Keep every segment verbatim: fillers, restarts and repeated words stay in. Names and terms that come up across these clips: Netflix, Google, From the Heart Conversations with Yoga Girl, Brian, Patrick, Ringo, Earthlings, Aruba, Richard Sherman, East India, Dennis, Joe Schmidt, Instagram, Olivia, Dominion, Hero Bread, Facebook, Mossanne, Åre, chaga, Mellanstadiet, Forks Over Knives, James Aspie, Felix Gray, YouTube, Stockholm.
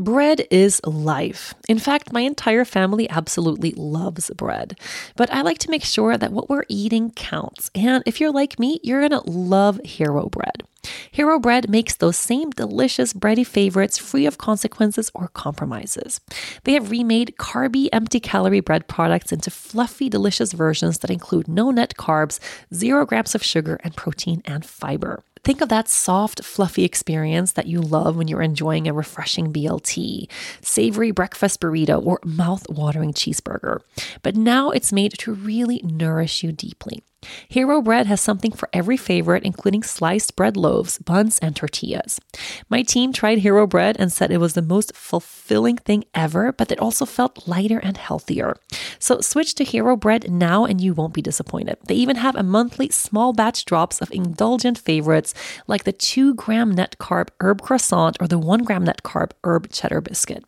Bread is life. In fact, my entire family absolutely loves bread. But I like to make sure that what we're eating counts. And if you're like me, you're going to love Hero Bread. Hero Bread makes those same delicious bready favorites free of consequences or compromises. They have remade carby, empty-calorie bread products into fluffy, delicious versions that include no net carbs, zero grams of sugar, and protein and fiber. Think of that soft, fluffy experience that you love when you're enjoying a refreshing B L T, savory breakfast burrito, or mouth-watering cheeseburger. But now it's made to really nourish you deeply. Hero Bread has something for every favorite, including sliced bread loaves, buns, and tortillas. My team tried Hero Bread and said it was the most fulfilling thing ever, but it also felt lighter and healthier. So switch to Hero Bread now and you won't be disappointed. They even have a monthly small batch drops of indulgent favorites like the two gram net carb herb croissant or the one gram net carb herb cheddar biscuit.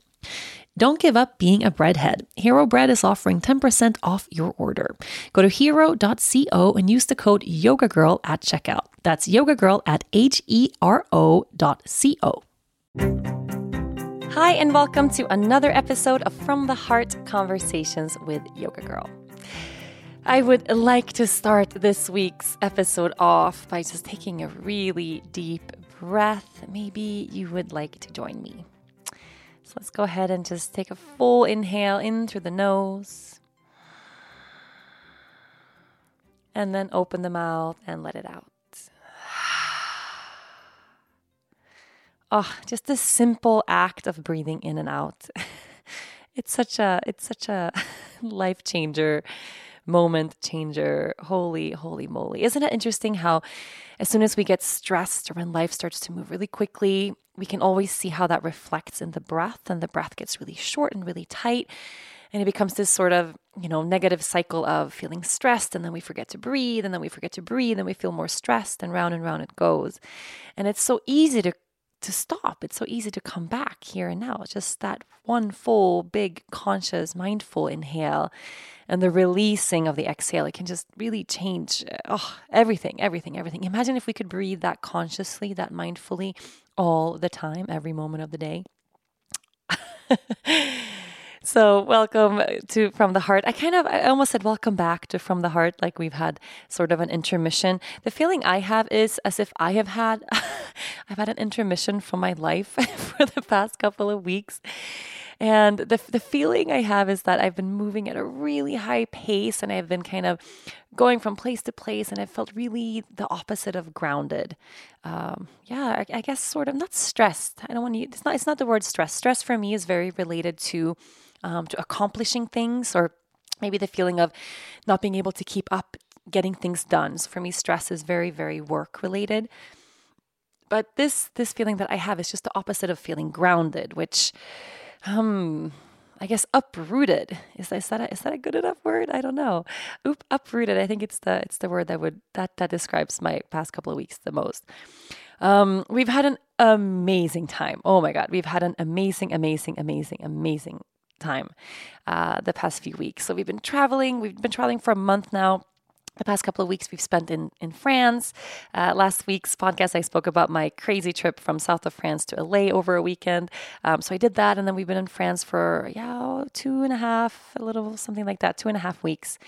Don't give up being a breadhead. Hero Bread is offering ten percent off your order. Go to hero dot co and use the code YogaGirl at checkout. That's YogaGirl at H E R O dot C O. Hi, and welcome to another episode of From the Heart Conversations with Yoga Girl. I would like to start this week's episode off by just taking a really deep breath. Maybe you would like to join me. So let's go ahead and just take a full inhale in through the nose. And then open the mouth and let it out. Oh, just this simple act of breathing in and out. It's such a it's such a life changer, moment changer. Holy, holy moly. Isn't it interesting how as soon as we get stressed or when life starts to move really quickly, we can always see how that reflects in the breath, and the breath gets really short and really tight, and it becomes this sort of, you know, negative cycle of feeling stressed, and then we forget to breathe, and then we forget to breathe, and we feel more stressed, and round and round it goes. And it's so easy to to stop. It's so easy to come back here and now. Just that one full, big, conscious, mindful inhale and the releasing of the exhale. It can just really change oh, everything, everything, everything. Imagine if we could breathe that consciously, that mindfully, all the time, every moment of the day. So welcome to From the Heart. I kind of, I almost said welcome back to From the Heart, like we've had sort of an intermission. The feeling I have is as if I have had, I've had an intermission from my life for the past couple of weeks. And the the feeling I have is that I've been moving at a really high pace, and I've been kind of going from place to place, and I felt really the opposite of grounded. Um, yeah, I, I guess sort of not stressed. I don't want to use, it's not, it's not the word stress. Stress for me is very related to, um, to accomplishing things, or maybe the feeling of not being able to keep up getting things done. So for me, stress is very, very work related. But this this feeling that I have is just the opposite of feeling grounded, which... Um, I guess uprooted is that, is that a, is that a good enough word? I don't know. Oop, uprooted. I think it's the it's the word that would that that describes my past couple of weeks the most. Um, we've had an amazing time. Oh my God, we've had an amazing, amazing, amazing, amazing time uh, the past few weeks. So we've been traveling. We've been traveling for a month now. The past couple of weeks we've spent in, in France. Uh, last week's podcast, I spoke about my crazy trip from south of France to L A over a weekend. Um, so I did that. And then we've been in France for, yeah, two and a half, a little something like that, two and a half weeks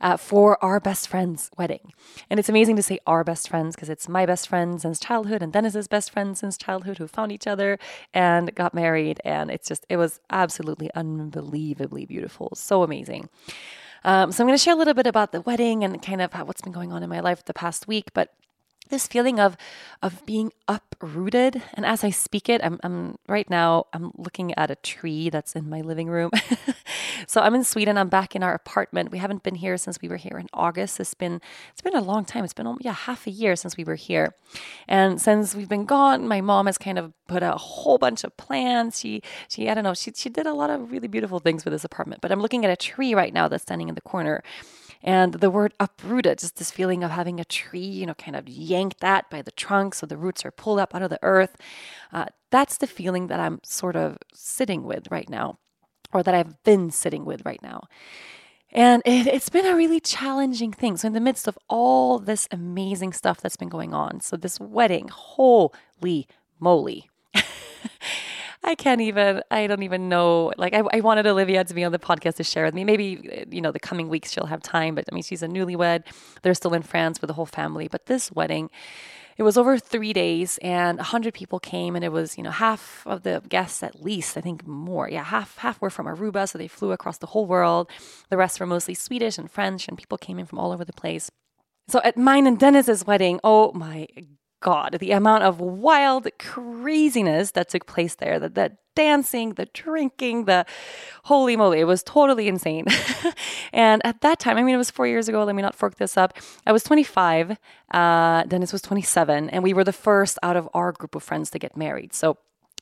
uh, for our best friend's wedding. And it's amazing to say our best friends because it's my best friend since childhood and Dennis's best friend since childhood who found each other and got married. And it's just, it was absolutely unbelievably beautiful. So amazing. Um, so I'm going to share a little bit about the wedding and kind of how, what's been going on in my life the past week, but this feeling of of being uprooted. And as I speak it, I'm, I'm right now, I'm looking at a tree that's in my living room. So I'm in Sweden. I'm back in our apartment. We haven't been here since we were here in August. It's been it's been a long time. It's been yeah half a year since we were here. And since we've been gone, my mom has kind of put a whole bunch of plans. She she I don't know. She she did a lot of really beautiful things with this apartment. But I'm looking at a tree right now that's standing in the corner. And the word uprooted, just this feeling of having a tree, you know, kind of yanked at by the trunk so the roots are pulled up out of the earth. Uh, that's the feeling that I'm sort of sitting with right now, or that I've been sitting with right now. And it, it's been a really challenging thing. So in the midst of all this amazing stuff that's been going on, so this wedding, holy moly. I can't even, I don't even know. Like I, I wanted Olivia to be on the podcast to share with me. Maybe, you know, the coming weeks she'll have time, but I mean, she's a newlywed. They're still in France with the whole family, but this wedding, it was over three days and a hundred people came, and it was, you know, half of the guests at least, I think more. Yeah, half half were from Aruba, so they flew across the whole world. The rest were mostly Swedish and French, and people came in from all over the place. So at mine and Dennis's wedding, oh my God, the amount of wild craziness that took place there, that that dancing, the drinking, the holy moly, it was totally insane. And at that time, I mean, it was four years ago. Let me not fork this up. I was twenty-five. Uh, Dennis was twenty-seven. And we were the first out of our group of friends to get married. So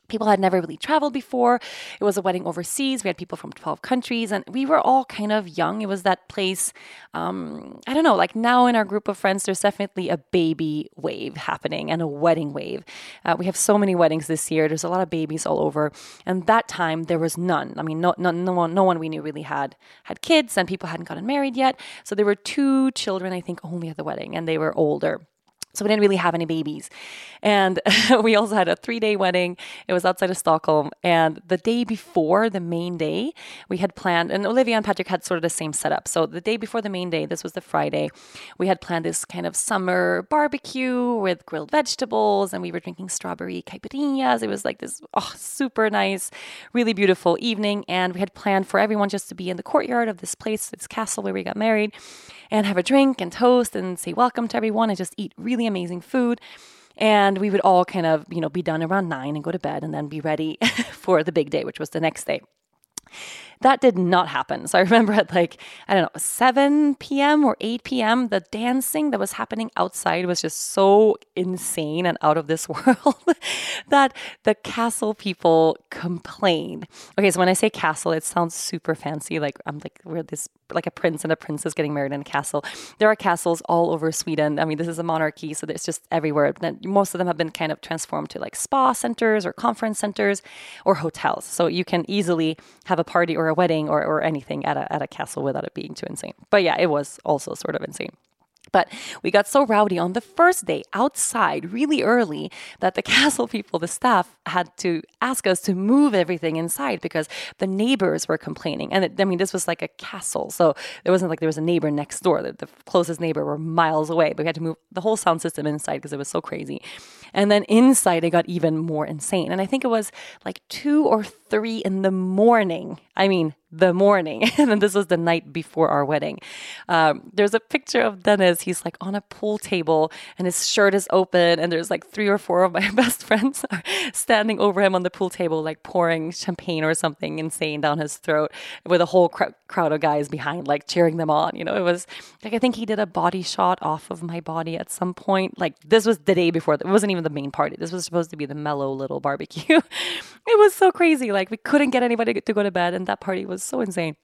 people had never really traveled before. It was a wedding overseas. We had people from twelve countries, and we were all kind of young. It was that place, um, I don't know, like now in our group of friends, there's definitely a baby wave happening and a wedding wave. Uh, we have so many weddings this year. There's a lot of babies all over. And that time there was none. I mean, no, no, no one, no one we knew really had had kids, and people hadn't gotten married yet. So there were two children, I think, only at the wedding, and they were older. So we didn't really have any babies. And we also had a three-day wedding. It was outside of Stockholm. And the day before the main day, we had planned, and Olivia and Patrick had sort of the same setup. So the day before the main day, this was the Friday, we had planned this kind of summer barbecue with grilled vegetables, and we were drinking strawberry caipirinhas. It was like this oh, super nice, really beautiful evening. And we had planned for everyone just to be in the courtyard of this place, this castle where we got married, and have a drink and toast and say welcome to everyone and just eat really amazing food. And we would all kind of, you know, be done around nine and go to bed and then be ready for the big day, which was the next day. That did not happen. So I remember at like, I don't know, seven p.m. or eight p.m., the dancing that was happening outside was just so insane and out of this world that the castle people complained. Okay, so when I say castle, it sounds super fancy. Like I'm like, we're this, like a prince and a princess getting married in a castle. There are castles all over Sweden. I mean, this is a monarchy, so it's just everywhere. Most of them have been kind of transformed to like spa centers or conference centers or hotels. So you can easily have a party or a wedding or, or anything at a, at a castle without it being too insane. But yeah, it was also sort of insane. But we got so rowdy on the first day outside really early that the castle people, the staff, had to ask us to move everything inside because the neighbors were complaining. And it, I mean, this was like a castle. So it wasn't like there was a neighbor next door. The, the closest neighbor were miles away. But we had to move the whole sound system inside because it was so crazy. And then inside, it got even more insane. And I think it was like two or three in the morning. I mean, the morning. And then this was the night before our wedding. Um, there's a picture of Dennis. He's like on a pool table and his shirt is open. And there's like three or four of my best friends are standing over him on the pool table, like pouring champagne or something insane down his throat with a whole cr- crowd of guys behind, like cheering them on. You know, it was like, I think he did a body shot off of my body at some point. Like this was the day before. It wasn't even the main party. This was supposed to be the mellow little barbecue. It was so crazy. Like we couldn't get anybody to go to bed. And that party was was so insane.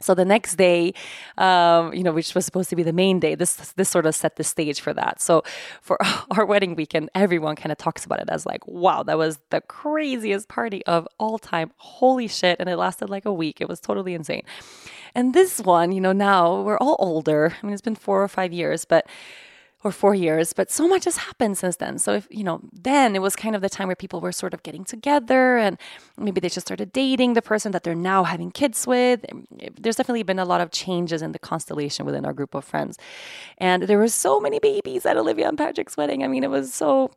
So the next day, um, you know, which was supposed to be the main day, this this sort of set the stage for that. So for our wedding weekend, everyone kind of talks about it as like, wow, that was the craziest party of all time. Holy shit. And it lasted like a week. It was totally insane. And this one, you know, now we're all older. I mean, it's been four or five years, but or four years, but so much has happened since then. So if, you know, then it was kind of the time where people were sort of getting together and maybe they just started dating the person that they're now having kids with. There's definitely been a lot of changes in the constellation within our group of friends. And there were so many babies at Olivia and Patrick's wedding. I mean, it was so...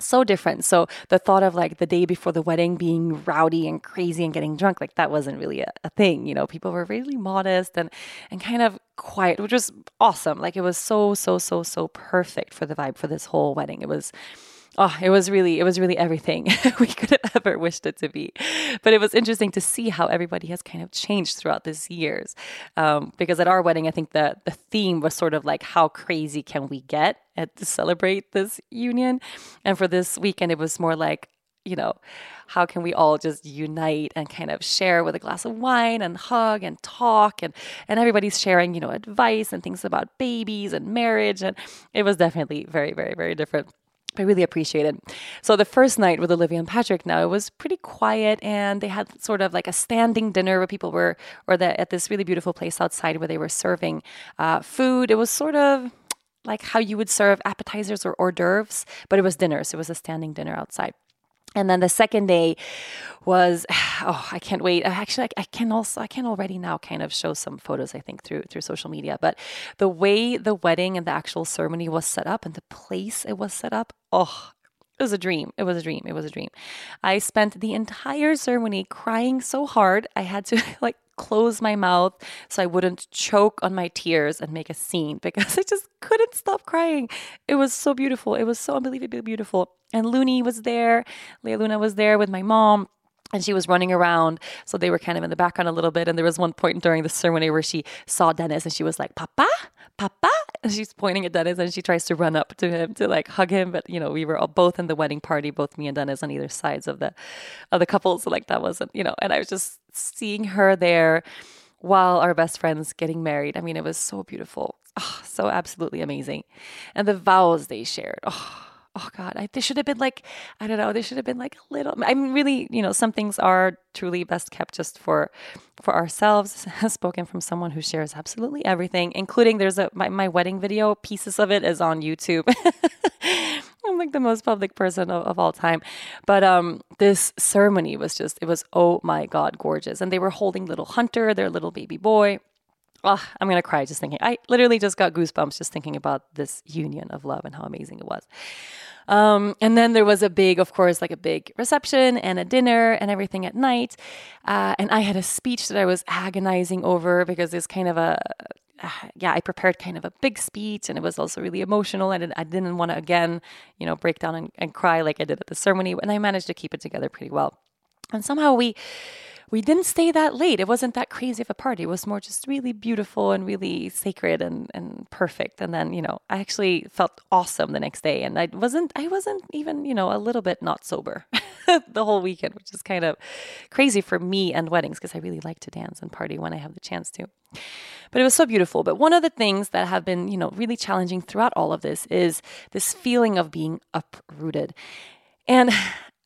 so different. So the thought of like the day before the wedding being rowdy and crazy and getting drunk, like that wasn't really a, a thing. You know, people were really modest and, and kind of quiet, which was awesome. Like it was so, so, so, so perfect for the vibe for this whole wedding. It was Oh, it was really, it was really everything we could have ever wished it to be. But it was interesting to see how everybody has kind of changed throughout these years. Um, because at our wedding, I think the, the theme was sort of like, how crazy can we get at, to celebrate this union? And for this weekend, it was more like, you know, how can we all just unite and kind of share with a glass of wine and hug and talk and, and everybody's sharing, you know, advice and things about babies and marriage. And it was definitely very, very, very different. I really appreciate it. So the first night with Olivia and Patrick now, it was pretty quiet, and they had sort of like a standing dinner where people were, or the, at this really beautiful place outside where they were serving uh, food. It was sort of like how you would serve appetizers or hors d'oeuvres, but it was dinner. So it was a standing dinner outside. And then the second day was, oh, I can't wait. Actually, I, I can also, I can already now kind of show some photos, I think, through through social media. But the way the wedding and the actual ceremony was set up and the place it was set up, oh, it was a dream. It was a dream. It was a dream. I spent the entire ceremony crying so hard. I had to like close my mouth so I wouldn't choke on my tears and make a scene because I just couldn't stop crying. It was so beautiful. It was so unbelievably beautiful. And Looney was there. Leia Luna was there with my mom. And she was running around, so they were kind of in the background a little bit. And there was one point during the ceremony where she saw Dennis, and she was like, "Papa, Papa!" And she's pointing at Dennis, and she tries to run up to him to like hug him. But you know, we were all both in the wedding party, both me and Dennis, on either sides of the of the couple. So like that wasn't, you know. And I was just seeing her there while our best friend's getting married. I mean, it was so beautiful, oh, so absolutely amazing. And the vows they shared. Oh. Oh God, I, they should have been like, I don't know, they should have been like a little, I'm really, you know, some things are truly best kept just for, for ourselves. Spoken from someone who shares absolutely everything, including there's a, my, my wedding video, pieces of it is on YouTube. I'm like the most public person of, of all time. But um, this ceremony was just, it was, oh my God, gorgeous. And they were holding little Hunter, their little baby boy. Oh, I'm going to cry just thinking. I literally just got goosebumps just thinking about this union of love and how amazing it was. Um, and then there was a big, of course, like a big reception and a dinner and everything at night. Uh, and I had a speech that I was agonizing over because it's kind of a, uh, yeah, I prepared kind of a big speech and it was also really emotional. And I didn't want to, again, you know, break down and, and cry like I did at the ceremony. And I managed to keep it together pretty well. And somehow we... We didn't stay that late. It wasn't that crazy of a party. It was more just really beautiful and really sacred and, and perfect. And then, you know, I actually felt awesome the next day. And I wasn't, I wasn't even, you know, a little bit not sober the whole weekend, which is kind of crazy for me and weddings because I really like to dance and party when I have the chance to. But it was so beautiful. But one of the things that have been, you know, really challenging throughout all of this is this feeling of being uprooted. And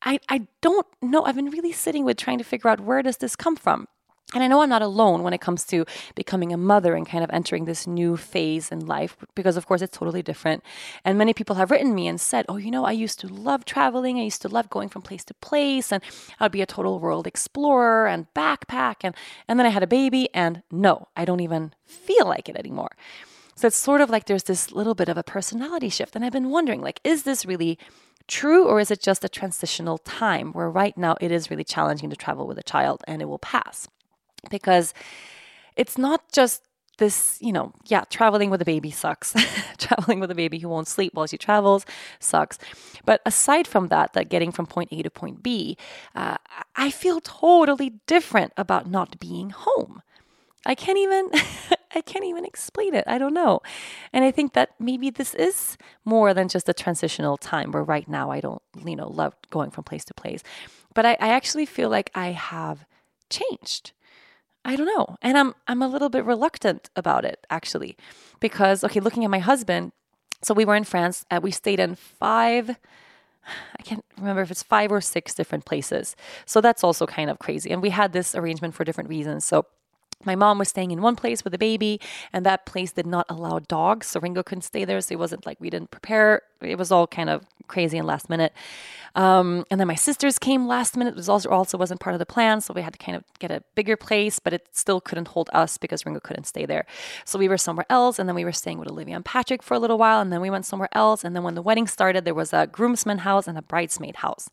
I, I don't know. I've been really sitting with trying to figure out where does this come from? And I know I'm not alone when it comes to becoming a mother and kind of entering this new phase in life because, of course, it's totally different. And many people have written me and said, oh, you know, I used to love traveling. I used to love going from place to place and I'd be a total world explorer and backpack. And, and then I had a baby and no, I don't even feel like it anymore. So it's sort of like there's this little bit of a personality shift. And I've been wondering, like, is this really true, or is it just a transitional time where right now it is really challenging to travel with a child and it will pass? Because it's not just this, you know, yeah, traveling with a baby sucks. Traveling with a baby who won't sleep while she travels sucks. But aside from that, that getting from point A to point B, uh, I feel totally different about not being home. I can't even... I can't even explain it. I don't know. And I think that maybe this is more than just a transitional time where right now I don't, you know, love going from place to place. But I, I actually feel like I have changed. I don't know. And I'm I'm a little bit reluctant about it, actually. Because, okay, looking at my husband, so we were in France. Uh, we stayed in five... I can't remember if it's five or six different places. So that's also kind of crazy. And we had this arrangement for different reasons. So my mom was staying in one place with a baby, and that place did not allow dogs. So Ringo couldn't stay there. So it wasn't like we didn't prepare. It was all kind of crazy and last minute. Um, and then my sisters came last minute. It was also, also wasn't part of the plan. So we had to kind of get a bigger place, but it still couldn't hold us because Ringo couldn't stay there. So we were somewhere else. And then we were staying with Olivia and Patrick for a little while. And then we went somewhere else. And then when the wedding started, there was a groomsman house and a bridesmaid house.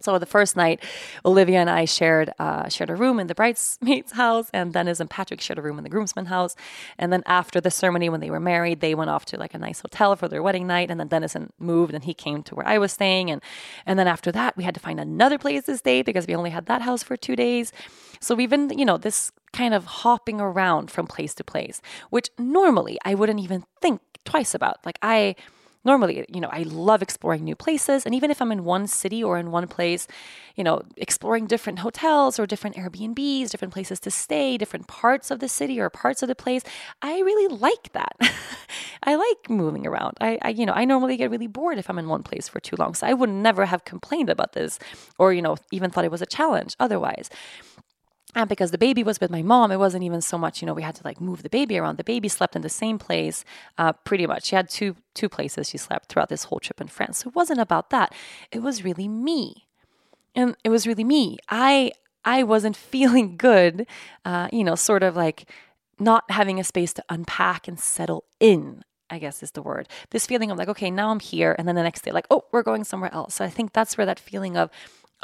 So the first night, Olivia and I shared uh, shared a room in the bridesmaid's house, and Dennis and Patrick shared a room in the groomsman's house. And then after the ceremony, when they were married, they went off to like a nice hotel for their wedding night. And then Dennis moved, and he came to where I was staying. And and then after that, we had to find another place to stay because we only had that house for two days. So we've been, you know, this kind of hopping around from place to place, which normally I wouldn't even think twice about. Like I. Normally, you know, I love exploring new places. And even if I'm in one city or in one place, you know, exploring different hotels or different Airbnbs, different places to stay, different parts of the city or parts of the place, I really like that. I like moving around. I, I, you know, I normally get really bored if I'm in one place for too long. So I would never have complained about this or, you know, even thought it was a challenge otherwise. And because the baby was with my mom, it wasn't even so much, you know, we had to like move the baby around. The baby slept in the same place uh, pretty much. She had two two places she slept throughout this whole trip in France. So it wasn't about that. It was really me. And it was really me. I I wasn't feeling good, uh, you know, sort of like not having a space to unpack and settle in, I guess is the word. This feeling of like, okay, now I'm here. And then the next day, like, oh, we're going somewhere else. So I think that's where that feeling of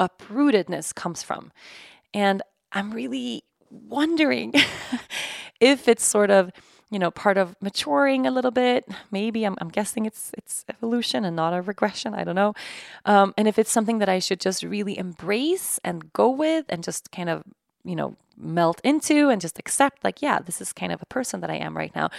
uprootedness comes from. And I'm really wondering if it's sort of, you know, part of maturing a little bit. Maybe I'm, I'm guessing it's it's evolution and not a regression. I don't know. Um, and if it's something that I should just really embrace and go with and just kind of, you know, melt into and just accept, like, yeah, this is kind of a person that I am right now.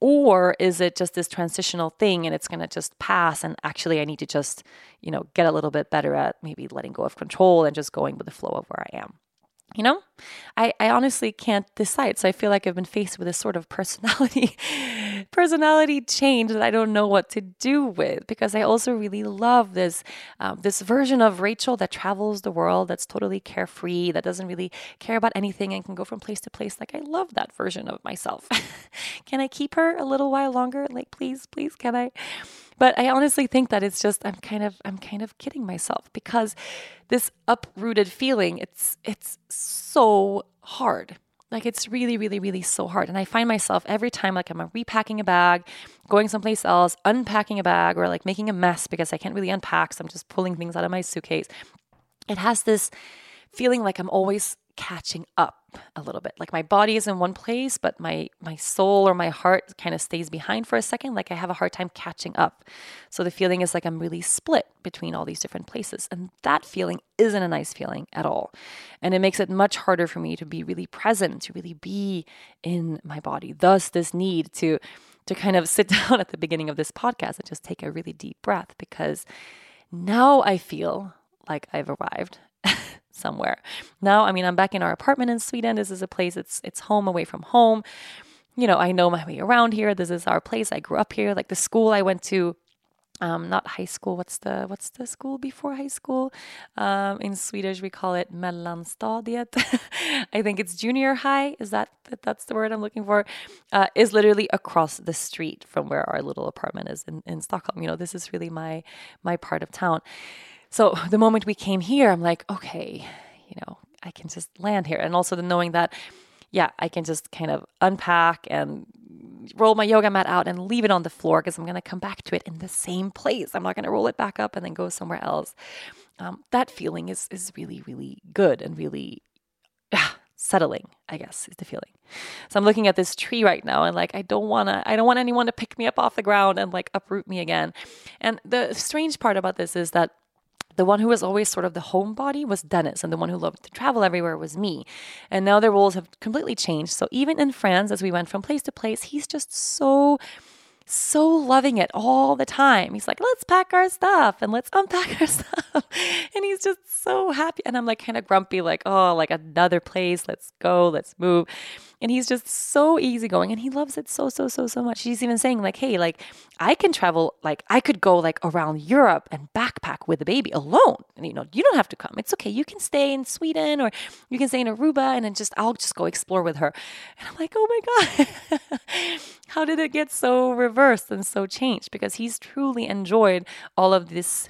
Or is it just this transitional thing and it's going to just pass, and actually I need to just, you know, get a little bit better at maybe letting go of control and just going with the flow of where I am. You know, I, I honestly can't decide. So I feel like I've been faced with this sort of personality, personality change that I don't know what to do with, because I also really love this, um, this version of Rachel that travels the world, that's totally carefree, that doesn't really care about anything and can go from place to place. Like, I love that version of myself. Can I keep her a little while longer? Like, please, please, can I? But I honestly think that it's just, I'm kind of, I'm kind of kidding myself, because this uprooted feeling, it's, it's so hard. Like, it's really, really, really so hard. And I find myself every time, like, I'm repacking a bag, going someplace else, unpacking a bag, or like making a mess because I can't really unpack. So I'm just pulling things out of my suitcase. It has this feeling like I'm always catching up a little bit. Like, my body is in one place, but my my soul or my heart kind of stays behind for a second. Like, I have a hard time catching up. So the feeling is like I'm really split between all these different places. And that feeling isn't a nice feeling at all. And it makes it much harder for me to be really present, to really be in my body. Thus, this need to to kind of sit down at the beginning of this podcast and just take a really deep breath, because now I feel like I've arrived somewhere. Now, I mean, I'm back in our apartment in Sweden. This is a place, it's it's home away from home. You know, I know my way around here. This is our place. I grew up here. Like, the school I went to, um, not high school. What's the what's the school before high school? Um, in Swedish, we call it mellanstadiet. I think it's junior high. Is that, that's the word I'm looking for? Uh, is literally across the street from where our little apartment is in, in Stockholm. You know, this is really my my part of town. So the moment we came here, I'm like, okay, you know, I can just land here. And also the knowing that, yeah, I can just kind of unpack and roll my yoga mat out and leave it on the floor, because I'm going to come back to it in the same place. I'm not going to roll it back up and then go somewhere else. Um, that feeling is is really, really good and really ah, settling, I guess, is the feeling. So I'm looking at this tree right now, and like, I don't want to, I don't want anyone to pick me up off the ground and like uproot me again. And the strange part about this is that the one who was always sort of the homebody was Dennis, and the one who loved to travel everywhere was me. And now the roles have completely changed. So even in France, as we went from place to place, he's just so, so loving it all the time. He's like, let's pack our stuff and let's unpack our stuff. And he's just so happy. And I'm like kind of grumpy, like, oh, like another place, let's go, let's move. And he's just so easygoing, and he loves it so, so, so, so much. He's even saying like, hey, like I can travel, like I could go like around Europe and backpack with the baby alone. And you know, you don't have to come. It's okay. You can stay in Sweden, or you can stay in Aruba, and then just, I'll just go explore with her. And I'm like, oh my God, how did it get so reversed and so changed? Because he's truly enjoyed all of this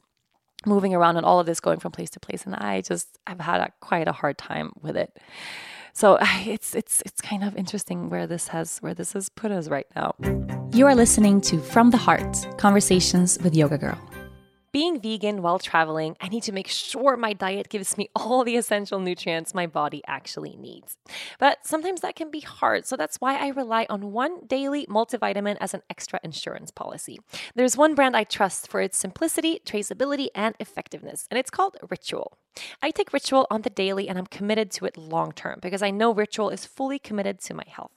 moving around and all of this going from place to place. And I just, I've had a, quite a hard time with it. So it's it's it's kind of interesting where this has where this has put us right now. You are listening to From the Heart, Conversations with Yoga Girl. Being vegan while traveling, I need to make sure my diet gives me all the essential nutrients my body actually needs. But sometimes that can be hard, so that's why I rely on one daily multivitamin as an extra insurance policy. There's one brand I trust for its simplicity, traceability, and effectiveness, and it's called Ritual. I take Ritual on the daily, and I'm committed to it long-term because I know Ritual is fully committed to my health.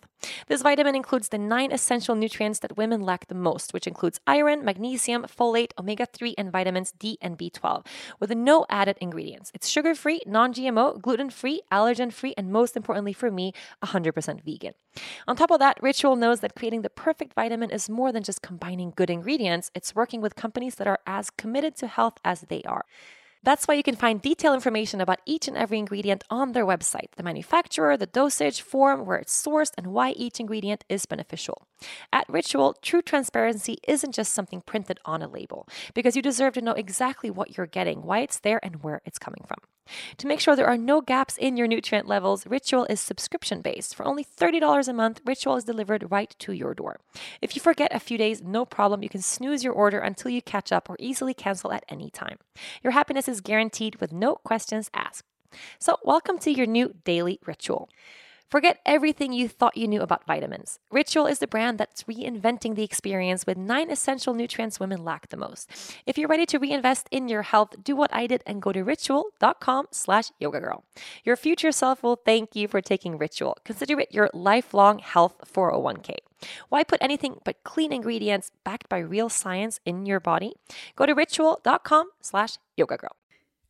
This vitamin includes the nine essential nutrients that women lack the most, which includes iron, magnesium, folate, omega three, and vitamins D and B twelve, with no added ingredients. It's sugar-free, non-G M O, gluten-free, allergen-free, and most importantly for me, one hundred percent vegan. On top of that, Ritual knows that creating the perfect vitamin is more than just combining good ingredients. It's working with companies that are as committed to health as they are. That's why you can find detailed information about each and every ingredient on their website, the manufacturer, the dosage, form, where it's sourced, and why each ingredient is beneficial. At Ritual, true transparency isn't just something printed on a label, because you deserve to know exactly what you're getting, why it's there, and where it's coming from. To make sure there are no gaps in your nutrient levels, Ritual is subscription-based. For only thirty dollars a month, Ritual is delivered right to your door. If you forget a few days, no problem. You can snooze your order until you catch up or easily cancel at any time. Your happiness is guaranteed with no questions asked. So welcome to your new daily ritual. Forget everything you thought you knew about vitamins. Ritual is the brand that's reinventing the experience with nine essential nutrients women lack the most. If you're ready to reinvest in your health, do what I did and go to ritual.com slash yoga girl. Your future self will thank you for taking Ritual. Consider it your lifelong health four oh one k. Why put anything but clean ingredients backed by real science in your body? Go to ritual.com slash yoga girl.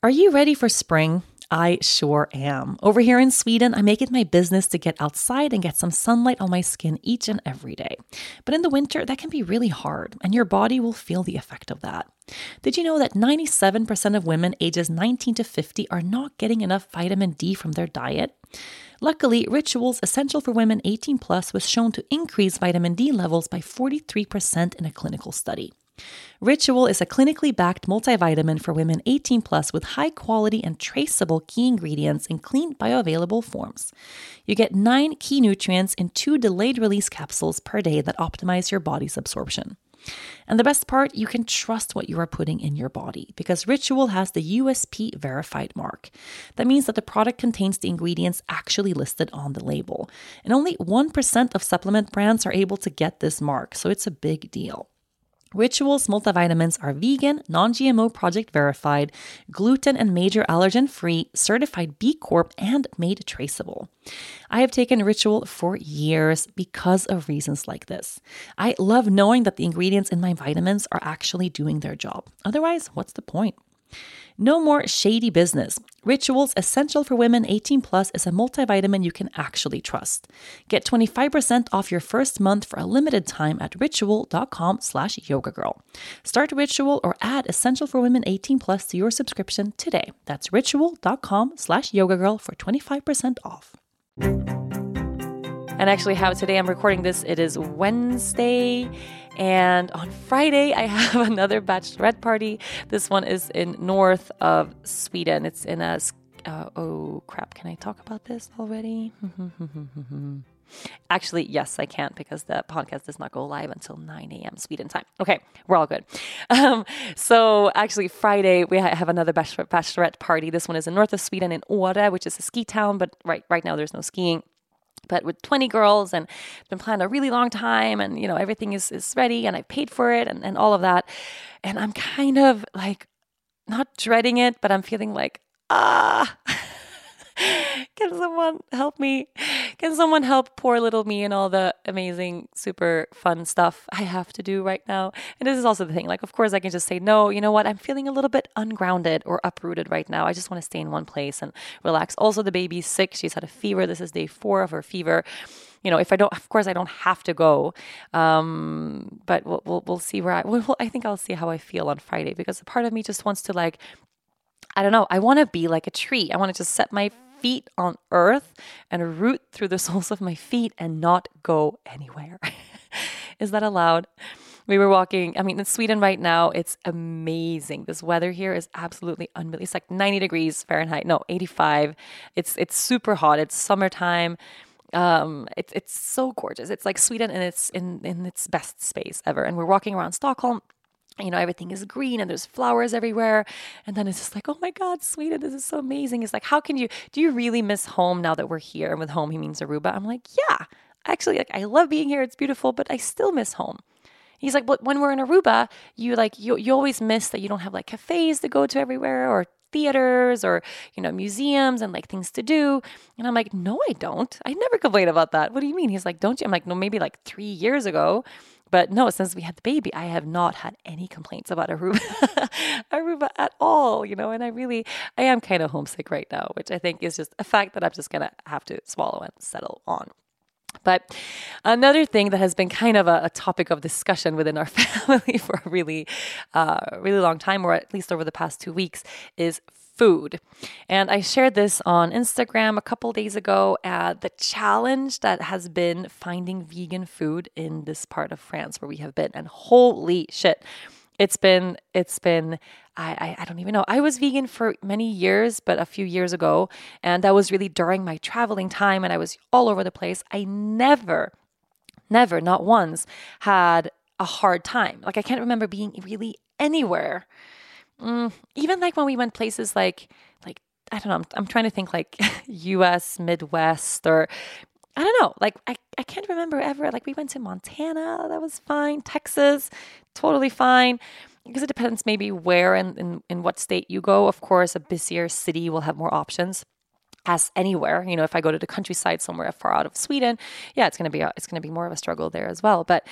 Are you ready for spring? I sure am. Over here in Sweden, I make it my business to get outside and get some sunlight on my skin each and every day. But in the winter, that can be really hard, and your body will feel the effect of that. Did you know that ninety-seven percent of women ages nineteen to fifty are not getting enough vitamin D from their diet? Luckily, Ritual's Essential for Women eighteen plus was shown to increase vitamin D levels by forty-three percent in a clinical study. Ritual is a clinically backed multivitamin for women eighteen plus with high quality and traceable key ingredients in clean bioavailable forms. You get nine key nutrients in two delayed release capsules per day that optimize your body's absorption. And the best part, you can trust what you are putting in your body because Ritual has the U S P verified mark. That means that the product contains the ingredients actually listed on the label. And only one percent of supplement brands are able to get this mark, so it's a big deal. Ritual's multivitamins are vegan, non-G M O project verified, gluten and major allergen free, certified B Corp, and made traceable. I have taken Ritual for years because of reasons like this. I love knowing that the ingredients in my vitamins are actually doing their job. Otherwise, what's the point? No more shady business. Ritual's Essential for Women eighteen plus is a multivitamin you can actually trust. Get twenty-five percent off your first month for a limited time at ritual.com slash yoga girl. Start Ritual or add Essential for Women eighteen plus to your subscription today. That's ritual.com slash yoga girl for twenty-five percent off. And actually how today I'm recording this, it is Wednesday. And on Friday, I have another bachelorette party. This one is in north of Sweden. It's in a, uh, oh crap, can I talk about this already? Actually, yes, I can't because the podcast does not go live until nine a.m. Sweden time. Okay, we're all good. Um, so actually Friday, we have another bachelor- bachelorette party. This one is in north of Sweden in Åre, which is a ski town, but right, right now there's no skiing. But with twenty girls and been planning a really long time and, you know, everything is, is ready and I paid for it and, and all of that. And I'm kind of like not dreading it, but I'm feeling like, ah, can someone help me? Can someone help poor little me and all the amazing, super fun stuff I have to do right now? And this is also the thing, like, of course I can just say, no, you know what? I'm feeling a little bit ungrounded or uprooted right now. I just want to stay in one place and relax. Also, the baby's sick. She's had a fever. This is day four of her fever. You know, if I don't, of course, I don't have to go. Um, but we'll, we'll, we'll see where I, well, I think I'll see how I feel on Friday because a part of me just wants to like, I don't know. I want to be like a tree. I want to just set my feet on earth and root through the soles of my feet and not go anywhere. Is that allowed? We were walking. I mean, in Sweden right now, it's amazing. This weather here is absolutely unbelievable. It's like ninety degrees Fahrenheit. No, eighty-five. It's it's super hot. It's summertime. Um, it's it's so gorgeous. It's like Sweden in its in in its best space ever. And we're walking around Stockholm. You know, everything is green and there's flowers everywhere. And then it's just like, oh my God, Sweden, this is so amazing. It's like, how can you, do you really miss home now that we're here? And with home, he means Aruba. I'm like, yeah, actually, like I love being here. It's beautiful, but I still miss home. He's like, but when we're in Aruba, you like, you, you always miss that you don't have like cafes to go to everywhere or theaters or, you know, museums and like things to do. And I'm like, no, I don't. I never complain about that. What do you mean? He's like, don't you? I'm like, no, maybe like three years ago. But no, since we had the baby, I have not had any complaints about Aruba, Aruba at all, you know, and I really, I am kind of homesick right now, which I think is just a fact that I'm just going to have to swallow and settle on. But another thing that has been kind of a, a topic of discussion within our family for a really, uh, really long time, or at least over the past two weeks, is food. And I shared this on Instagram a couple days ago, uh, the challenge that has been finding vegan food in this part of France where we have been. And holy shit, It's been, it's been, I, I, I don't even know. I was vegan for many years, but a few years ago, and that was really during my traveling time, and I was all over the place. I never, never, not once, had a hard time. Like, I can't remember being really anywhere. Mm, even like when we went places like, like, I don't know, I'm, I'm trying to think like U S Midwest, or I don't know. Like, I, I can't remember ever. Like, we went to Montana. That was fine. Texas, totally fine. Because it depends maybe where and in, in what state you go. Of course, a busier city will have more options as anywhere. You know, if I go to the countryside somewhere far out of Sweden, yeah, it's going to be, it's going to be more of a struggle there as well. But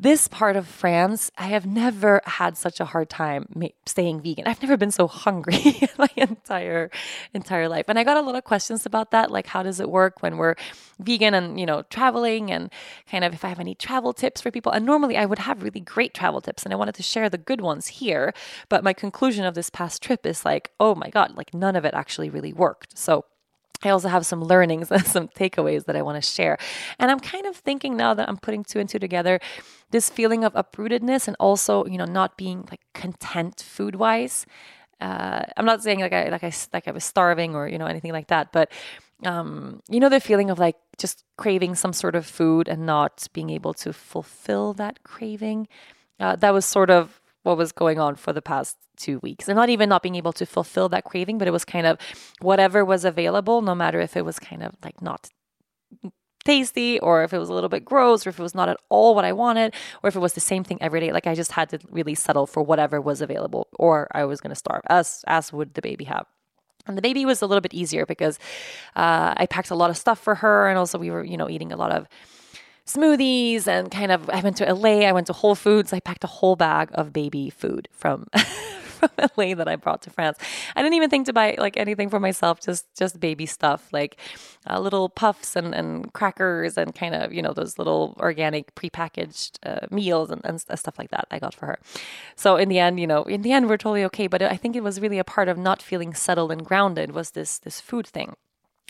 this part of France, I have never had such a hard time ma- staying vegan. I've never been so hungry my entire, entire life. And I got a lot of questions about that. Like, how does it work when we're vegan and, you know, traveling, and kind of if I have any travel tips for people. And normally I would have really great travel tips, and I wanted to share the good ones here. But my conclusion of this past trip is like, oh my God, like none of it actually really worked. So I also have some learnings and some takeaways that I want to share. And I'm kind of thinking now that I'm putting two and two together, this feeling of uprootedness and also, you know, not being like content food-wise. Uh, I'm not saying like I, like I, like I was starving or, you know, anything like that, but um, you know, the feeling of like just craving some sort of food and not being able to fulfill that craving. Uh, that was sort of what was going on for the past two weeks. And not even not being able to fulfill that craving, but it was kind of whatever was available, no matter if it was kind of like not tasty, or if it was a little bit gross, or if it was not at all what I wanted, or if it was the same thing every day. Like, I just had to really settle for whatever was available, or I was going to starve, as, as would the baby have. And the baby was a little bit easier because uh, I packed a lot of stuff for her. And also we were, you know, eating a lot of smoothies, and kind of, I went to L A, I went to Whole Foods, I packed a whole bag of baby food from, from L A that I brought to France. I didn't even think to buy like anything for myself, just, just baby stuff, like uh, little puffs and, and crackers and kind of, you know, those little organic prepackaged uh, meals and, and stuff like that I got for her. So in the end, you know, in the end we're totally okay. But I think it was really a part of not feeling settled and grounded was this, this food thing.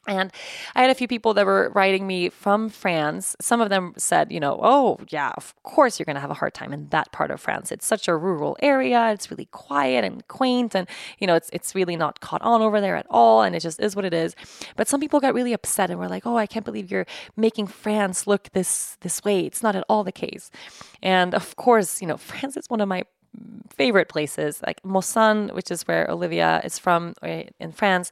And I had a few people that were writing me from France. Some of them said, you know, oh yeah, of course you're going to have a hard time in that part of France. It's such a rural area. It's really quiet and quaint, and, you know, it's it's really not caught on over there at all. And it just is what it is. But some people got really upset and were like, oh, I can't believe you're making France look this this way. It's not at all the case. And of course, you know, France is one of my favorite places. Like Mossanne, which is where Olivia is from in France,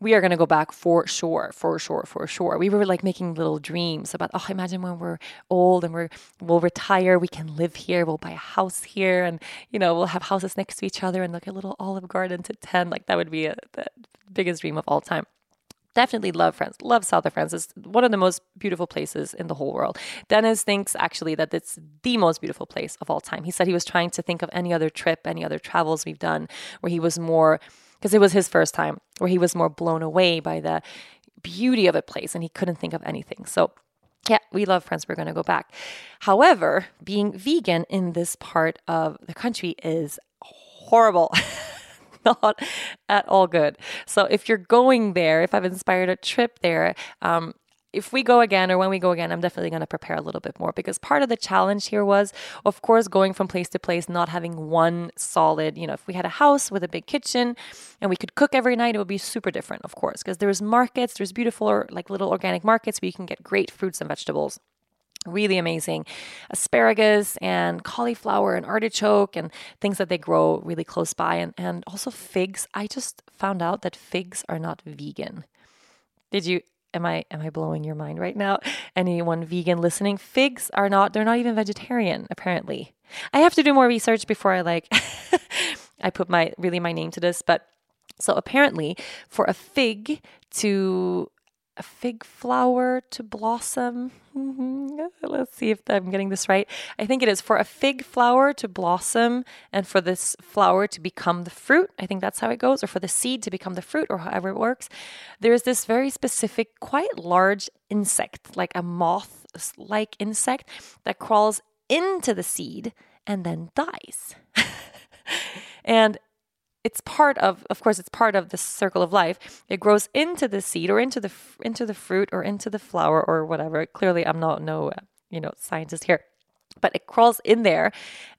we are going to go back for sure, for sure, for sure. We were like making little dreams about, oh, imagine when we're old and we're, we'll retire, we can live here, we'll buy a house here, and, you know, we'll have houses next to each other and like a little Olive Garden to ten. Like, that would be a, the biggest dream of all time. Definitely love France, love south of France. It's one of the most beautiful places in the whole world. Dennis thinks actually that it's the most beautiful place of all time. He said he was trying to think of any other trip, any other travels we've done where he was more, because it was his first time, where he was more blown away by the beauty of a place and he couldn't think of anything. So yeah, we love France. We're going to go back. However, being vegan in this part of the country is horrible. Not at all good. So if you're going there, if I've inspired a trip there, um, if we go again or when we go again, I'm definitely going to prepare a little bit more, because part of the challenge here was, of course, going from place to place, not having one solid, you know, if we had a house with a big kitchen and we could cook every night, it would be super different, of course, because there's markets, there's beautiful or like little organic markets where you can get great fruits and vegetables. Really amazing asparagus and cauliflower and artichoke and things that they grow really close by. And, and also figs. I just found out that figs are not vegan. Did you, am I, am I blowing your mind right now? Anyone vegan listening? Figs are not, they're not even vegetarian, apparently. I have to do more research before I like, I put my, really my name to this. But so apparently for a fig to, a fig flower to blossom. Let's see if I'm getting this right. I think it is for a fig flower to blossom and for this flower to become the fruit. I think that's how it goes, or for the seed to become the fruit, or however it works. There is this very specific, quite large insect, like a moth-like insect that crawls into the seed and then dies. And it's part of, of course, it's part of the circle of life. It grows into the seed or into the into the fruit or into the flower or whatever. Clearly, I'm not no, uh, you know, scientist here. but it crawls in there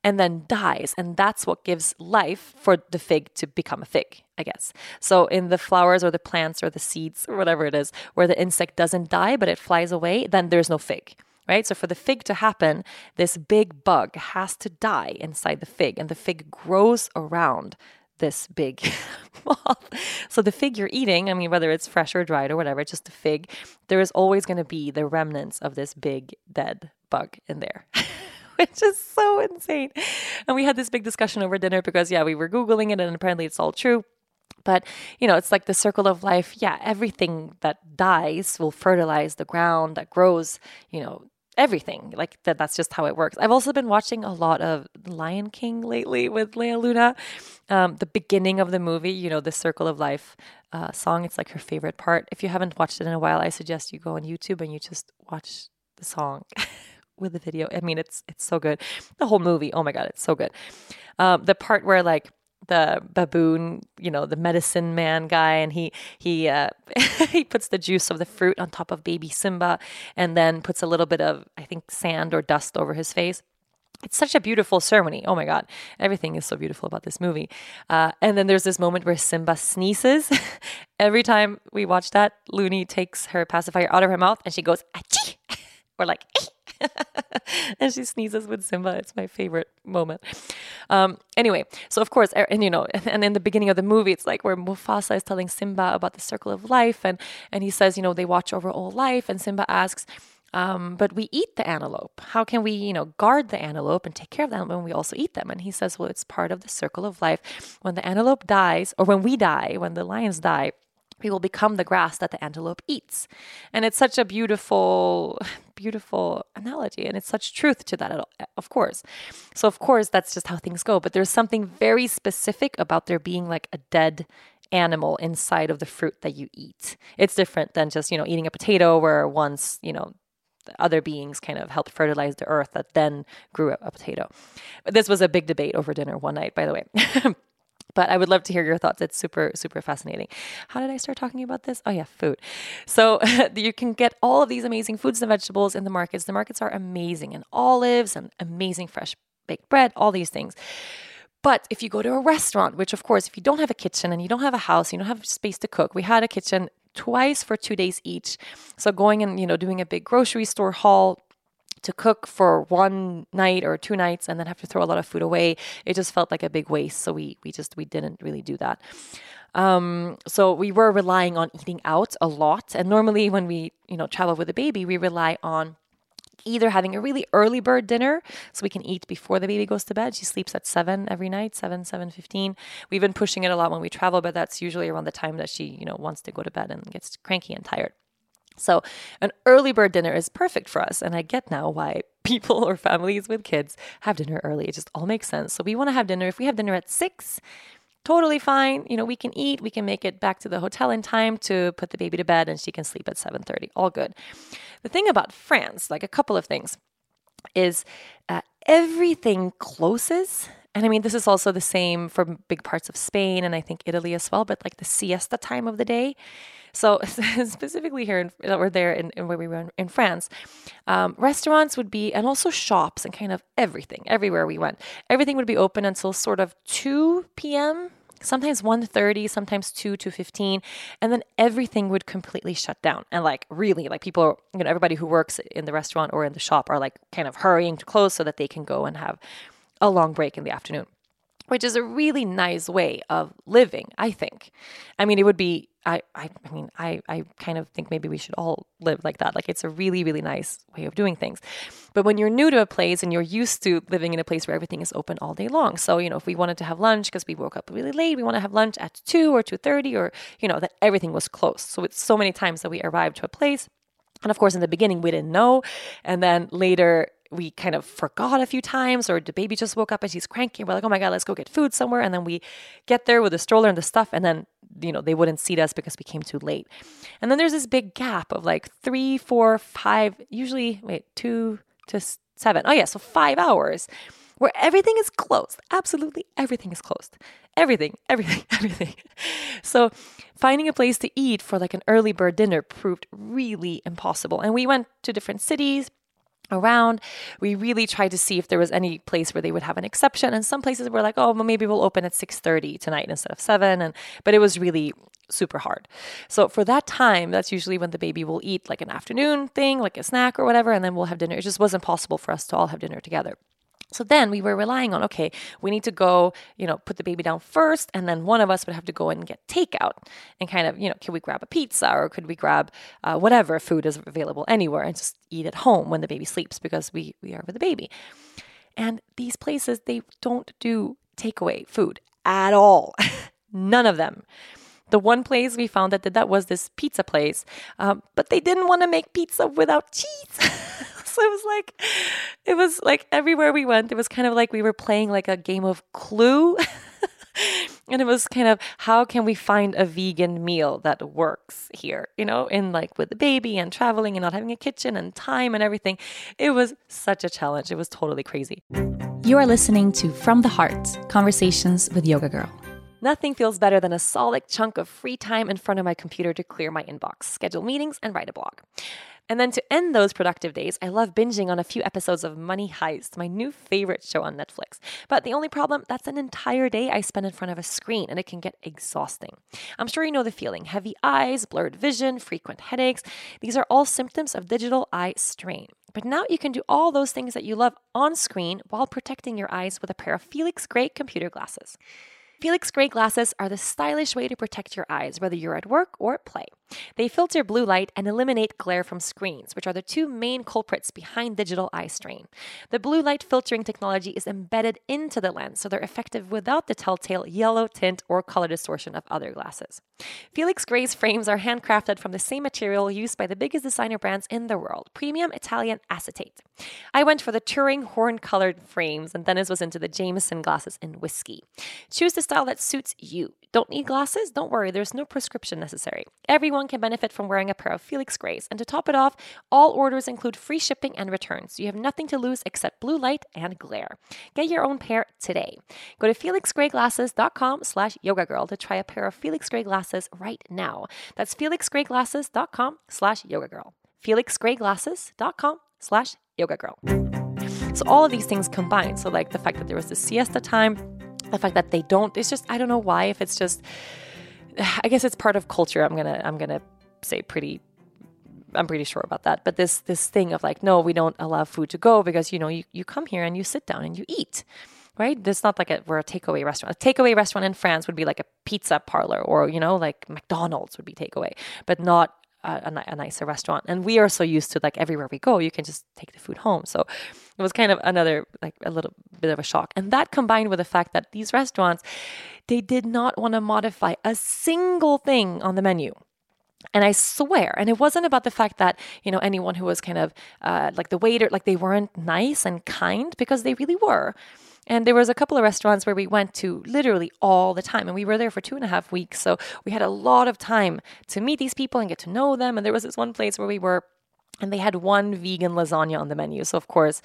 and then dies. And that's what gives life for the fig to become a fig, I guess. So in the flowers or the plants or the seeds or whatever it is, where the insect doesn't die, but it flies away, then there's no fig, right? So for the fig to happen, this big bug has to die inside the fig, and the fig grows around this big moth. So the fig you're eating, I mean, whether it's fresh or dried or whatever, it's just a fig, there is always going to be the remnants of this big dead bug in there. Which is so insane. And we had this big discussion over dinner because, yeah, we were Googling it and apparently it's all true. But, you know, it's like the circle of life. Yeah, everything that dies will fertilize the ground that grows, you know, everything. Like that. That's just how it works. I've also been watching a lot of Lion King lately with Leia Luna. Um, the beginning of the movie, you know, the circle of life uh, song. It's like her favorite part. If you haven't watched it in a while, I suggest you go on YouTube and you just watch the song. With the video. I mean, it's it's so good. The whole movie. Oh my God, it's so good. Um, the part where like the baboon, you know, the medicine man guy, and he he uh, he puts the juice of the fruit on top of baby Simba, and then puts a little bit of, I think, sand or dust over his face. It's such a beautiful ceremony. Oh my God. Everything is so beautiful about this movie. Uh, and then there's this moment where Simba sneezes. Every time we watch that, Looney takes her pacifier out of her mouth and she goes, "Achee!" Or like, "Achee!" And she sneezes with Simba. It's my favorite moment. Um, anyway, so of course, and you know, and in the beginning of the movie, it's like where Mufasa is telling Simba about the circle of life, and and he says, you know, they watch over all life, and Simba asks, um, but we eat the antelope. How can we, you know, guard the antelope and take care of them when we also eat them? And he says, well, it's part of the circle of life. When the antelope dies, or when we die, when the lions die, we will become the grass that the antelope eats. And it's such a beautiful, beautiful analogy. And it's such truth to that, at all, of course. So of course, that's just how things go. But there's something very specific about there being like a dead animal inside of the fruit that you eat. It's different than just, you know, eating a potato where once, you know, other beings kind of helped fertilize the earth that then grew a potato. This was a big debate over dinner one night, by the way. But I would love to hear your thoughts. It's super, super fascinating. How did I start talking about this? Oh yeah, food. So you can get all of these amazing foods and vegetables in the markets. The markets are amazing, and olives and amazing fresh baked bread, all these things. But if you go to a restaurant, which of course, if you don't have a kitchen and you don't have a house, you don't have space to cook. We had a kitchen twice for two days each. So going and, you know, doing a big grocery store haul to cook for one night or two nights and then have to throw a lot of food away, it just felt like a big waste. So we we just, we didn't really do that. Um, so we were relying on eating out a lot. And normally when we, you know, travel with a baby, we rely on either having a really early bird dinner so we can eat before the baby goes to bed. She sleeps at seven every night, seven, seven fifteen. We've been pushing it a lot when we travel, but that's usually around the time that she, you know, wants to go to bed and gets cranky and tired. So an early bird dinner is perfect for us. And I get now why people or families with kids have dinner early. It just all makes sense. So we want to have dinner. If we have dinner at six, totally fine. You know, we can eat, we can make it back to the hotel in time to put the baby to bed, and she can sleep at seven thirty. All good. The thing about France, like a couple of things, is uh, everything closes. And I mean, this is also the same for big parts of Spain and I think Italy as well, but like the siesta time of the day. So specifically here in, or there in, in where we were in, in France, um, restaurants would be, and also shops and kind of everything, everywhere we went, everything would be open until sort of two p.m., sometimes one thirty, sometimes two, two fifteen, and then everything would completely shut down. And like really, like people, are, you know, everybody who works in the restaurant or in the shop are like kind of hurrying to close so that they can go and have a long break in the afternoon, which is a really nice way of living, I think. I mean, it would be, I I, I mean, I, I kind of think maybe we should all live like that. Like it's a really, really nice way of doing things. But when you're new to a place and you're used to living in a place where everything is open all day long. So, you know, if we wanted to have lunch because we woke up really late, we want to have lunch at two or two thirty, or, you know, that everything was closed. So it's so many times that we arrived to a place. And of course, in the beginning, we didn't know. And then later, we kind of forgot a few times, or the baby just woke up and she's cranky. We're like, oh my God, let's go get food somewhere. And then we get there with the stroller and the stuff. And then, you know, they wouldn't seat us because we came too late. And then there's this big gap of like three, four, five, usually wait, two to seven. Oh yeah. So five hours where everything is closed. Absolutely. Everything is closed. Everything, everything, everything. So finding a place to eat for like an early bird dinner proved really impossible. And we went to different cities. around. We really tried to see if there was any place where they would have an exception. And some places were like, oh, well, maybe we'll open at six thirty tonight instead of seven. And but it was really super hard. So for that time, that's usually when the baby will eat like an afternoon thing, like a snack or whatever, and then we'll have dinner. It just wasn't possible for us to all have dinner together. So then we were relying on, okay, we need to go, you know, put the baby down first, and then one of us would have to go and get takeout and kind of, you know, can we grab a pizza or could we grab uh, whatever food is available anywhere and just eat at home when the baby sleeps because we, we are with the baby. And these places, they don't do takeaway food at all. None of them. The one place we found that did that was this pizza place, um, but they didn't want to make pizza without cheese. So it was like, it was like everywhere we went, it was kind of like we were playing like a game of Clue. And it was kind of, how can we find a vegan meal that works here, you know, in like with the baby and traveling and not having a kitchen and time and everything. It was such a challenge. It was totally crazy. You are listening to From the Heart, Conversations with Yoga Girl. Nothing feels better than a solid chunk of free time in front of my computer to clear my inbox, schedule meetings, and write a blog. And then to end those productive days, I love binging on a few episodes of Money Heist, my new favorite show on Netflix. But the only problem, that's an entire day I spend in front of a screen, and it can get exhausting. I'm sure you know the feeling. Heavy eyes, blurred vision, frequent headaches. These are all symptoms of digital eye strain. But now you can do all those things that you love on screen while protecting your eyes with a pair of Felix Gray computer glasses. Felix Gray glasses are the stylish way to protect your eyes, whether you're at work or at play. They filter blue light and eliminate glare from screens, which are the two main culprits behind digital eye strain. The blue light filtering technology is embedded into the lens, so they're effective without the telltale yellow tint or color distortion of other glasses. Felix Gray's frames are handcrafted from the same material used by the biggest designer brands in the world, premium Italian acetate. I went for the Turing horn-colored frames, and Dennis was into the Jameson glasses in whiskey. Choose the style that suits you. Don't need glasses? Don't worry, there's no prescription necessary. Everyone can benefit from wearing a pair of Felix Grays. And to top it off, all orders include free shipping and returns. You have nothing to lose except blue light and glare. Get your own pair today. Go to felixgrayglasses.com slash yogagirl to try a pair of Felix Gray glasses right now. That's felixgrayglasses.com slash yogagirl. felixgrayglasses.com slash yogagirl. So all of these things combined, so like the fact that there was the siesta time, the fact that they don't, it's just, I don't know why, if it's just, I guess it's part of culture. I'm going to, I'm going to say pretty, I'm pretty sure about that. But this, this thing of like, no, we don't allow food to go because, you know, you, you come here and you sit down and you eat, right? It's not like a, we're a takeaway restaurant. A takeaway restaurant in France would be like a pizza parlor or, you know, like McDonald's would be takeaway, but not a, a nicer restaurant. And we are so used to like everywhere we go, you can just take the food home. So it was kind of another, like a little bit of a shock. And that combined with the fact that these restaurants, they did not want to modify a single thing on the menu. And I swear, and it wasn't about the fact that, you know, anyone who was kind of uh, like the waiter, like they weren't nice and kind, because they really were. And there was a couple of restaurants where we went to literally all the time. And we were there for two and a half weeks. So we had a lot of time to meet these people and get to know them. And there was this one place where we were, and they had one vegan lasagna on the menu. So, of course,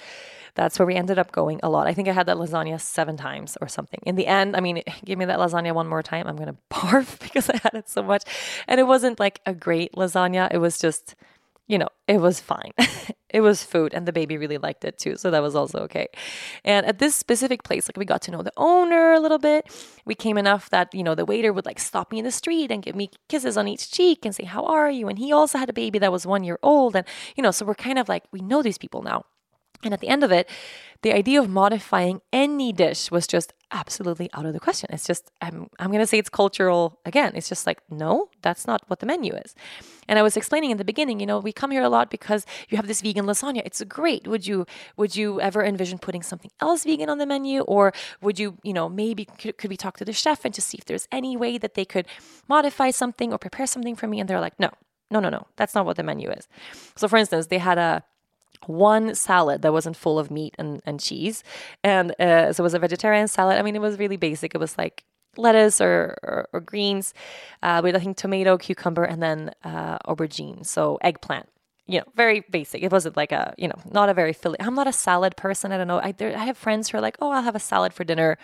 that's where we ended up going a lot. I think I had that lasagna seven times or something. In the end, I mean, give me that lasagna one more time, I'm going to barf because I had it so much. And it wasn't like a great lasagna. It was just, you know, it was fine. It was food, and the baby really liked it too. So that was also okay. And at this specific place, like we got to know the owner a little bit. We came enough that, you know, the waiter would like stop me in the street and give me kisses on each cheek and say, how are you? And he also had a baby that was one year old. And, you know, so we're kind of like, we know these people now. And at the end of it, the idea of modifying any dish was just absolutely out of the question. It's just, I'm I'm going to say it's cultural again. It's just like, no, that's not what the menu is. And I was explaining in the beginning, you know, we come here a lot because you have this vegan lasagna. It's great. Would you would you ever envision putting something else vegan on the menu? Or would you, you know, maybe could, could we talk to the chef and just see if there's any way that they could modify something or prepare something for me? And they're like, no, no, no, no. That's not what the menu is. So for instance, they had a one salad that wasn't full of meat and, and cheese. And uh, so it was a vegetarian salad. I mean, it was really basic. It was like lettuce or, or, or greens uh, with, I think, tomato, cucumber, and then uh, aubergine. So eggplant, you know, very basic. It wasn't like a, you know, not a very filling. I'm not a salad person. I don't know. I, there, I have friends who are like, oh, I'll have a salad for dinner.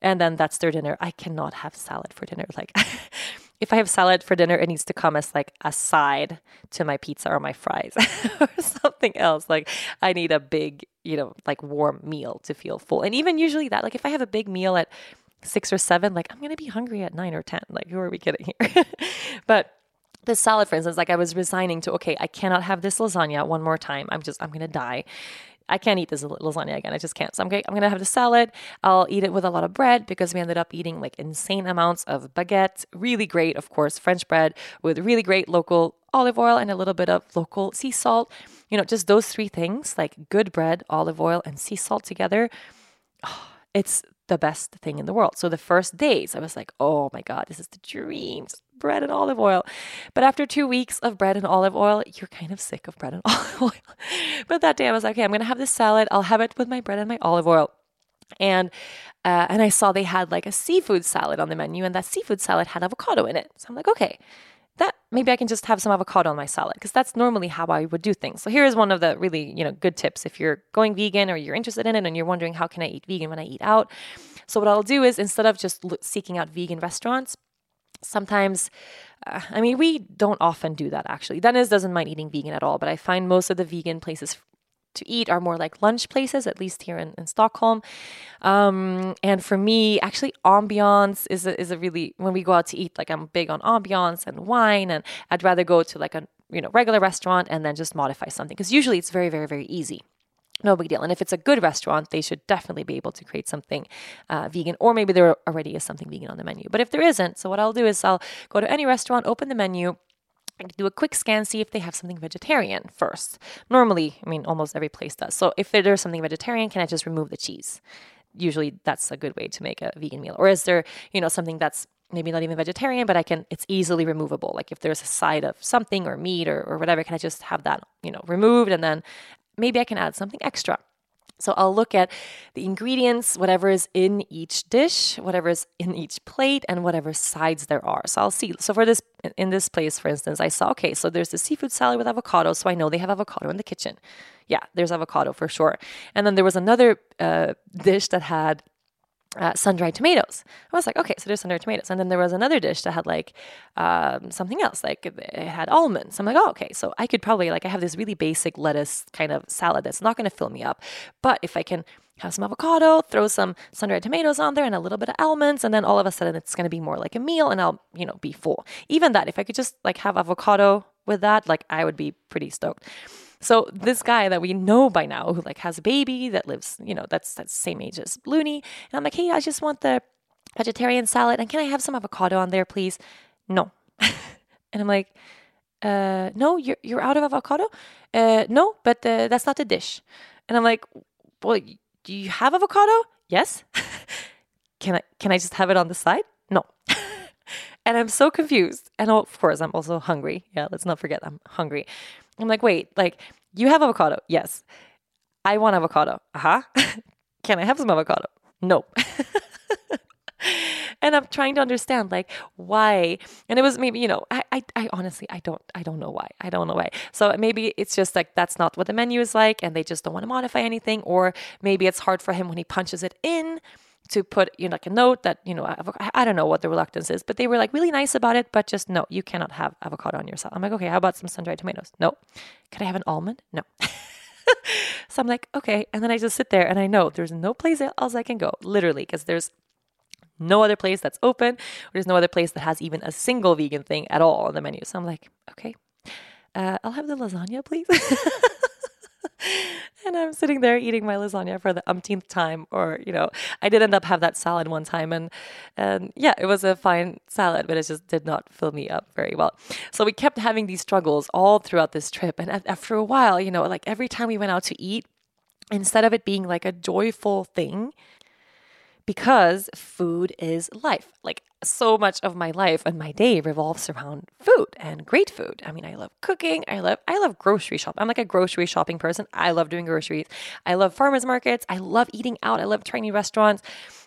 And then that's their dinner. I cannot have salad for dinner. Like if I have salad for dinner, it needs to come as like a side to my pizza or my fries or something else. Like I need a big, you know, like warm meal to feel full. And even usually that, like if I have a big meal at six or seven, like I'm going to be hungry at nine or ten. Like who are we kidding here? But the salad, for instance, like I was resigning to, okay, I cannot have this lasagna one more time. I'm just, I'm going to die. I can't eat this lasagna again. I just can't. So I'm going to have the salad. I'll eat it with a lot of bread because we ended up eating like insane amounts of baguette. Really great, of course, French bread with really great local olive oil and a little bit of local sea salt. You know, just those three things, like good bread, olive oil, and sea salt together. Oh, it's the best thing in the world. So the first days I was like, oh my God, this is the dream. Bread and olive oil. But after two weeks of bread and olive oil, you're kind of sick of bread and olive oil. But that day I was like, okay, I'm going to have this salad. I'll have it with my bread and my olive oil. And, uh, and I saw they had like a seafood salad on the menu, and that seafood salad had avocado in it. So I'm like, okay, that maybe I can just have some avocado on my salad, because that's normally how I would do things. So here is one of the really, you know, good tips if you're going vegan or you're interested in it and you're wondering, how can I eat vegan when I eat out? So what I'll do is, instead of just seeking out vegan restaurants, sometimes, uh, I mean, we don't often do that actually. Dennis doesn't mind eating vegan at all, but I find most of the vegan places to eat are more like lunch places, at least here in, in Stockholm. Um, and for me, actually, ambiance is a, is a really, when we go out to eat, like I'm big on ambiance and wine, and I'd rather go to like a you know regular restaurant and then just modify something, because usually it's very, very, very easy. No big deal. And if it's a good restaurant, they should definitely be able to create something uh, vegan, or maybe there already is something vegan on the menu. But if there isn't, so what I'll do is I'll go to any restaurant, open the menu, and do a quick scan, see if they have something vegetarian first. Normally, I mean, almost every place does. So if there, there's something vegetarian, can I just remove the cheese? Usually that's a good way to make a vegan meal. Or is there, you know, something that's maybe not even vegetarian, but I can, it's easily removable. Like if there's a side of something or meat or, or whatever, can I just have that, you know, removed, and then maybe I can add something extra. So I'll look at the ingredients, whatever is in each dish, whatever is in each plate, and whatever sides there are. So I'll see. So for this, in this place, for instance, I saw, okay, so there's the seafood salad with avocado. So I know they have avocado in the kitchen. Yeah, there's avocado for sure. And then there was another uh, dish that had uh, sun-dried tomatoes. I was like, okay, so there's sun-dried tomatoes. And then there was another dish that had like um, something else, like it had almonds. I'm like, oh, okay. So I could probably, like, I have this really basic lettuce kind of salad that's not going to fill me up. But if I can have some avocado, throw some sun-dried tomatoes on there and a little bit of almonds, and then all of a sudden it's going to be more like a meal, and I'll, you know, be full. Even that, if I could just like have avocado with that, like I would be pretty stoked. So this guy that we know by now, who like has a baby that lives, you know, that's that's same age as Looney. And I'm like, hey, I just want the vegetarian salad. And can I have some avocado on there, please? No. And I'm like, uh, no, you're, you're out of avocado? Uh, no, but uh, that's not the dish. And I'm like, well, do you have avocado? Yes. can I can I just have it on the side? No. And I'm so confused. And of course, I'm also hungry. Yeah, let's not forget I'm hungry. I'm like, wait, like you have avocado? Yes. I want avocado. Uh-huh. Can I have some avocado? No. And I'm trying to understand like why. And it was maybe, you know, I, I, I honestly, I don't, I don't know why. I don't know why. So maybe it's just like, that's not what the menu is like, and they just don't want to modify anything. Or maybe it's hard for him when he punches it in to put, you know, like a note that, you know, I, I don't know what the reluctance is, but they were like really nice about it, but just no, you cannot have avocado on your salad. I'm like, okay, how about some sun-dried tomatoes? No. Could I have an almond? No. So I'm like, okay. And then I just sit there and I know there's no place else I can go, literally, because there's no other place that's open, or there's no other place that has even a single vegan thing at all on the menu. So I'm like, okay, uh, I'll have the lasagna, please. And I'm sitting there eating my lasagna for the umpteenth time, or, you know, I did end up have that salad one time, and, and yeah, it was a fine salad, but it just did not fill me up very well. So we kept having these struggles all throughout this trip. And after a while, you know, like every time we went out to eat, instead of it being like a joyful thing, because food is life. Like so much of my life and my day revolves around food and great food. I mean, I love cooking. I love, I love grocery shop. I'm like a grocery shopping person. I love doing groceries. I love farmers markets. I love eating out. I love trying new restaurants.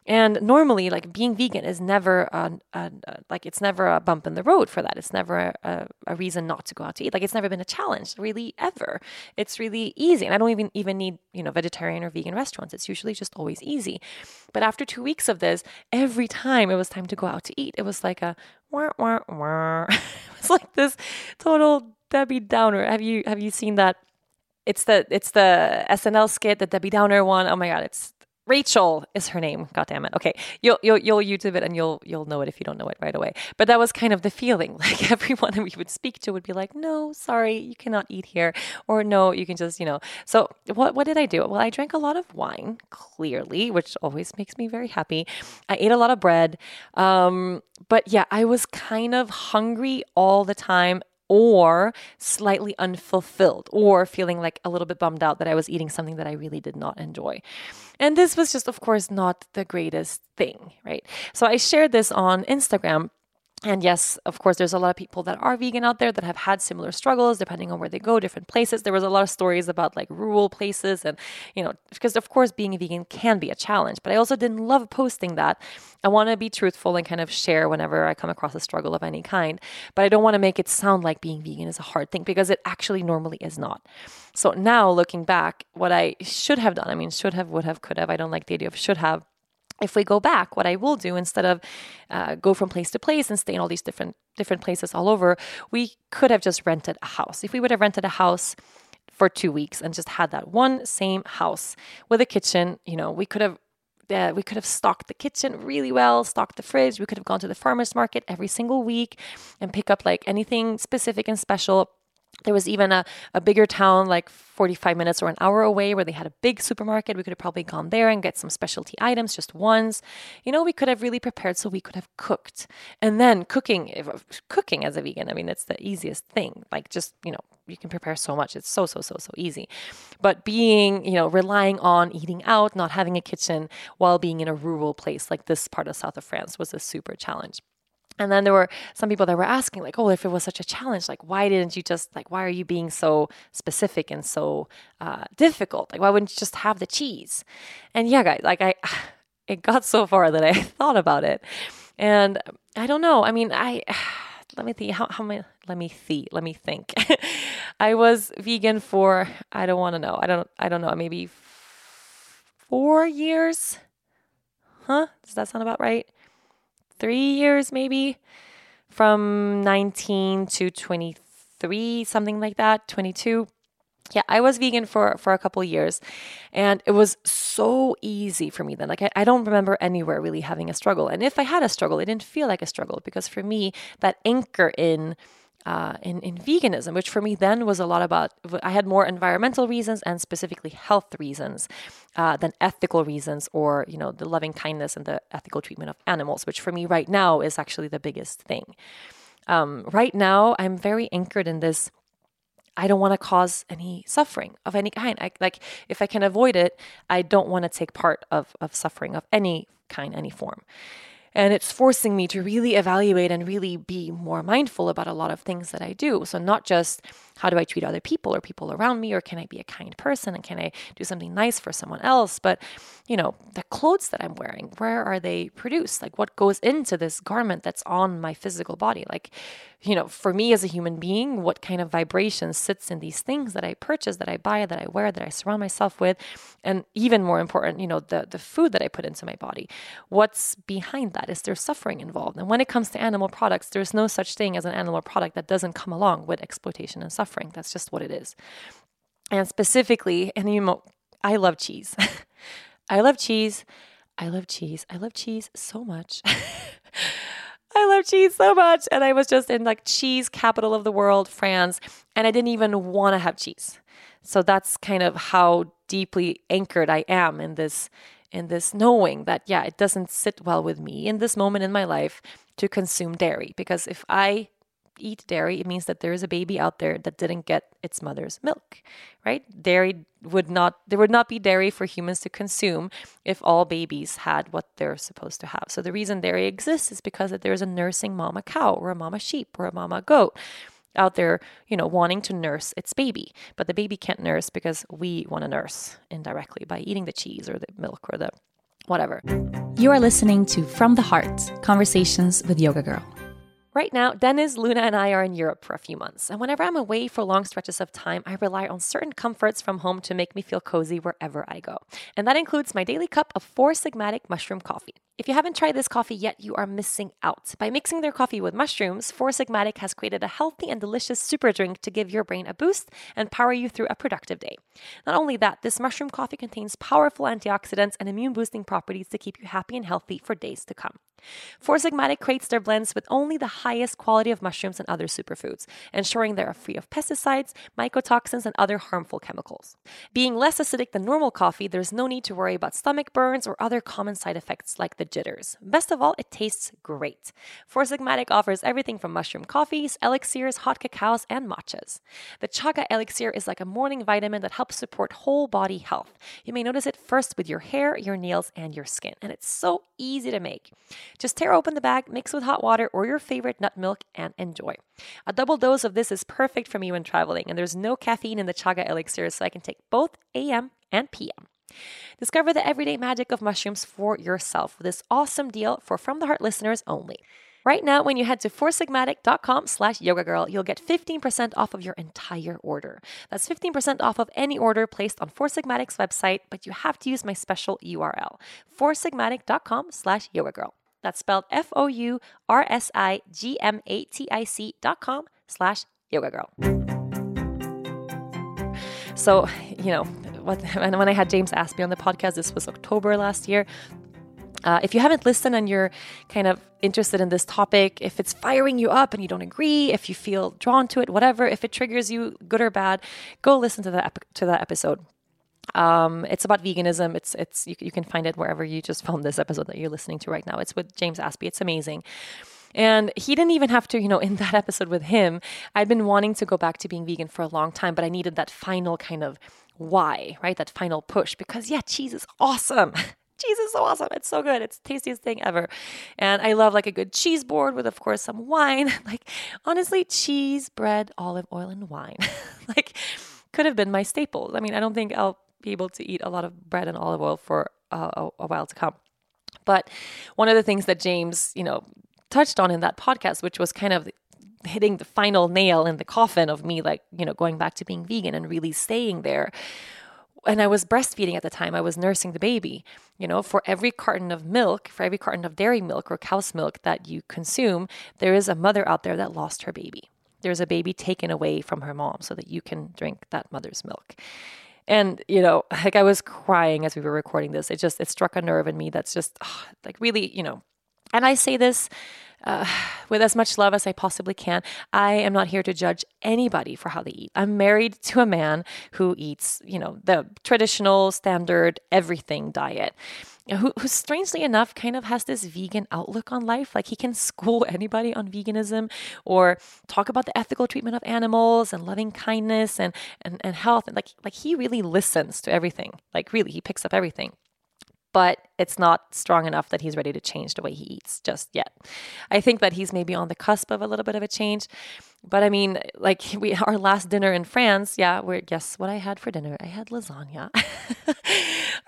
And normally, like, being vegan is never a, a, a, like it's never a bump in the road for that. It's never a, a, a reason not to go out to eat. Like, it's never been a challenge, really, ever. It's really easy. And I don't even, even need, you know, vegetarian or vegan restaurants. It's usually just always easy. But after two weeks of this, every time it was time to go out to eat, it was like a wah, wah, wah. It was like this total Debbie Downer. Have you have you seen that? It's the it's the S N L skit, the Debbie Downer one. Oh my God, it's Rachel is her name. God damn it. Okay. You'll, you'll, you'll YouTube it and you'll, you'll know it if you don't know it right away. But that was kind of the feeling. Like, everyone we would speak to would be like, no, sorry, you cannot eat here. Or no, you can just, you know. So what, what did I do? Well, I drank a lot of wine, clearly, which always makes me very happy. I ate a lot of bread. Um, but yeah, I was kind of hungry all the time, or slightly unfulfilled, or feeling like a little bit bummed out that I was eating something that I really did not enjoy. And this was just, of course, not the greatest thing, right? So I shared this on Instagram. And yes, of course, there's a lot of people that are vegan out there that have had similar struggles, depending on where they go, different places. There was a lot of stories about like rural places and, you know, because of course, being a vegan can be a challenge, but I also didn't love posting that. I want to be truthful and kind of share whenever I come across a struggle of any kind, but I don't want to make it sound like being vegan is a hard thing, because it actually normally is not. So now looking back, what I should have done, I mean, should have, would have, could have, I don't like the idea of should have. If we go back, what I will do instead of uh, go from place to place and stay in all these different different places all over, we could have just rented a house. If we would have rented a house for two weeks and just had that one same house with a kitchen, you know, we could have uh, we could have stocked the kitchen really well, stocked the fridge. We could have gone to the farmer's market every single week and pick up like anything specific and special. There was even a, a bigger town, like forty-five minutes or an hour away, where they had a big supermarket. We could have probably gone there and get some specialty items, just ones. You know, we could have really prepared so we could have cooked. And then cooking, if, cooking as a vegan, I mean, it's the easiest thing. Like, just, you know, you can prepare so much. It's so, so, so, so easy. But being, you know, relying on eating out, not having a kitchen while being in a rural place like this part of south of France was a super challenge. And then there were some people that were asking, like, oh, if it was such a challenge, like, why didn't you just, like, why are you being so specific and so uh, difficult? Like, why wouldn't you just have the cheese? And yeah, guys, like, I, it got so far that I thought about it. And I don't know. I mean, I, let me think, how, how many, let me see, let me think. I was vegan for, I don't want to know. I don't, I don't know, maybe four years. Huh? Does that sound about right? Three years, maybe, from nineteen to twenty-three, something like that, twenty-two. Yeah, I was vegan for, for a couple years, and it was so easy for me then. Like, I, I don't remember anywhere really having a struggle. And if I had a struggle, it didn't feel like a struggle, because for me, that anchor in Uh, in, in veganism, which for me then was a lot about, I had more environmental reasons and specifically health reasons uh, than ethical reasons, or, you know, the loving kindness and the ethical treatment of animals, which for me right now is actually the biggest thing. Um, right now, I'm very anchored in this. I don't want to cause any suffering of any kind. I, like, if I can avoid it, I don't want to take part of, of suffering of any kind, any form. And it's forcing me to really evaluate and really be more mindful about a lot of things that I do. So not just how do I treat other people or people around me, or can I be a kind person and can I do something nice for someone else? But, you know, the clothes that I'm wearing, where are they produced? Like, what goes into this garment that's on my physical body? Like, you know, for me as a human being, what kind of vibration sits in these things that I purchase, that I buy, that I wear, that I surround myself with? And even more important, you know, the, the food that I put into my body. What's behind that? Is there suffering involved? And when it comes to animal products, there's no such thing as an animal product that doesn't come along with exploitation and suffering. That's just what it is. And specifically, and you know, I love cheese. I love cheese. I love cheese. I love cheese so much. I love cheese so much. And I was just in like cheese capital of the world, France, and I didn't even want to have cheese. So that's kind of how deeply anchored I am in this in this knowing that, yeah, it doesn't sit well with me in this moment in my life to consume dairy. Because if I eat dairy, it means that there is a baby out there that didn't get its mother's milk, right? Dairy would not, there would not be dairy for humans to consume if all babies had what they're supposed to have. So the reason dairy exists is because that there is a nursing mama cow or a mama sheep or a mama goat out there, you know, wanting to nurse its baby, but the baby can't nurse because we want to nurse indirectly by eating the cheese or the milk or the whatever. You are listening to From the Heart, Conversations with Yoga Girl. Right now, Dennis, Luna, and I are in Europe for a few months, and whenever I'm away for long stretches of time, I rely on certain comforts from home to make me feel cozy wherever I go. And that includes my daily cup of four sigmatic mushroom coffee. If you haven't tried this coffee yet, you are missing out. By mixing their coffee with mushrooms, Four Sigmatic has created a healthy and delicious super drink to give your brain a boost and power you through a productive day. Not only that, this mushroom coffee contains powerful antioxidants and immune-boosting properties to keep you happy and healthy for days to come. Four Sigmatic creates their blends with only the highest quality of mushrooms and other superfoods, ensuring they are free of pesticides, mycotoxins, and other harmful chemicals. Being less acidic than normal coffee, there's no need to worry about stomach burns or other common side effects like the jitters. Best of all, it tastes great. Four Sigmatic offers everything from mushroom coffees, elixirs, hot cacaos, and matchas. The chaga elixir is like a morning vitamin that helps support whole body health. You may notice it first with your hair, your nails, and your skin, and it's so easy to make. Just tear open the bag, mix with hot water or your favorite nut milk, and enjoy. A double dose of this is perfect for me when traveling, and there's no caffeine in the chaga elixir, so I can take both A M and P M. Discover the everyday magic of mushrooms for yourself with this awesome deal for From the Heart listeners only. Right now, when you head to foursigmatic.com slash yogagirl, you'll get fifteen percent off of your entire order. That's fifteen percent off of any order placed on Four Sigmatic's website, but you have to use my special U R L, foursigmatic.com slash yogagirl. That's spelled F-O-U-R-S-I-G-M-A-T-I-C dot com slash yoga girl. So, you know, what, and when I had James Aspie on the podcast, this was October last year. Uh, if you haven't listened and you're kind of interested in this topic, if it's firing you up and you don't agree, if you feel drawn to it, whatever, if it triggers you, good or bad, go listen to that ep- to that episode. Um, it's about veganism. It's, it's, you, you can find it wherever you just found this episode that you're listening to right now. It's with James Aspie. It's amazing. And he didn't even have to, you know, in that episode with him, I'd been wanting to go back to being vegan for a long time, but I needed that final kind of why, right? That final push, because yeah, cheese is awesome. Cheese is so awesome. It's so good. It's the tastiest thing ever. And I love like a good cheese board with, of course, some wine, like honestly, cheese, bread, olive oil, and wine, like could have been my staples. I mean, I don't think I'll be able to eat a lot of bread and olive oil for uh, a, a while to come. But one of the things that James, you know, touched on in that podcast, which was kind of hitting the final nail in the coffin of me, like, you know, going back to being vegan and really staying there. And I was breastfeeding at the time. I was nursing the baby. You know, for every carton of milk, for every carton of dairy milk or cow's milk that you consume, there is a mother out there that lost her baby. There's a baby taken away from her mom so that you can drink that mother's milk. And, you know, like I was crying as we were recording this. It just, it struck a nerve in me that's just oh, like really, you know, and I say this uh, with as much love as I possibly can. I am not here to judge anybody for how they eat. I'm married to a man who eats, you know, the traditional standard everything diet, who, who strangely enough kind of has this vegan outlook on life. Like he can school anybody on veganism or talk about the ethical treatment of animals and loving kindness and, and, and health. And like, like he really listens to everything. Like really, he picks up everything. But it's not strong enough that he's ready to change the way he eats just yet. I think that he's maybe on the cusp of a little bit of a change. But I mean, like we, our last dinner in France, yeah, we're, guess what I had for dinner? I had lasagna.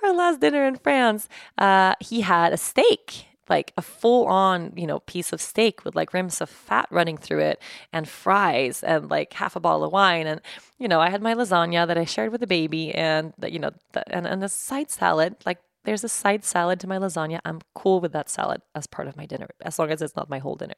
Our last dinner in France, uh, he had a steak, like a full-on, you know, piece of steak with like rims of fat running through it and fries and like half a bottle of wine. And, you know, I had my lasagna that I shared with the baby and, you know, the, and, and a side salad, like, there's a side salad to my lasagna. I'm cool with that salad as part of my dinner, as long as it's not my whole dinner.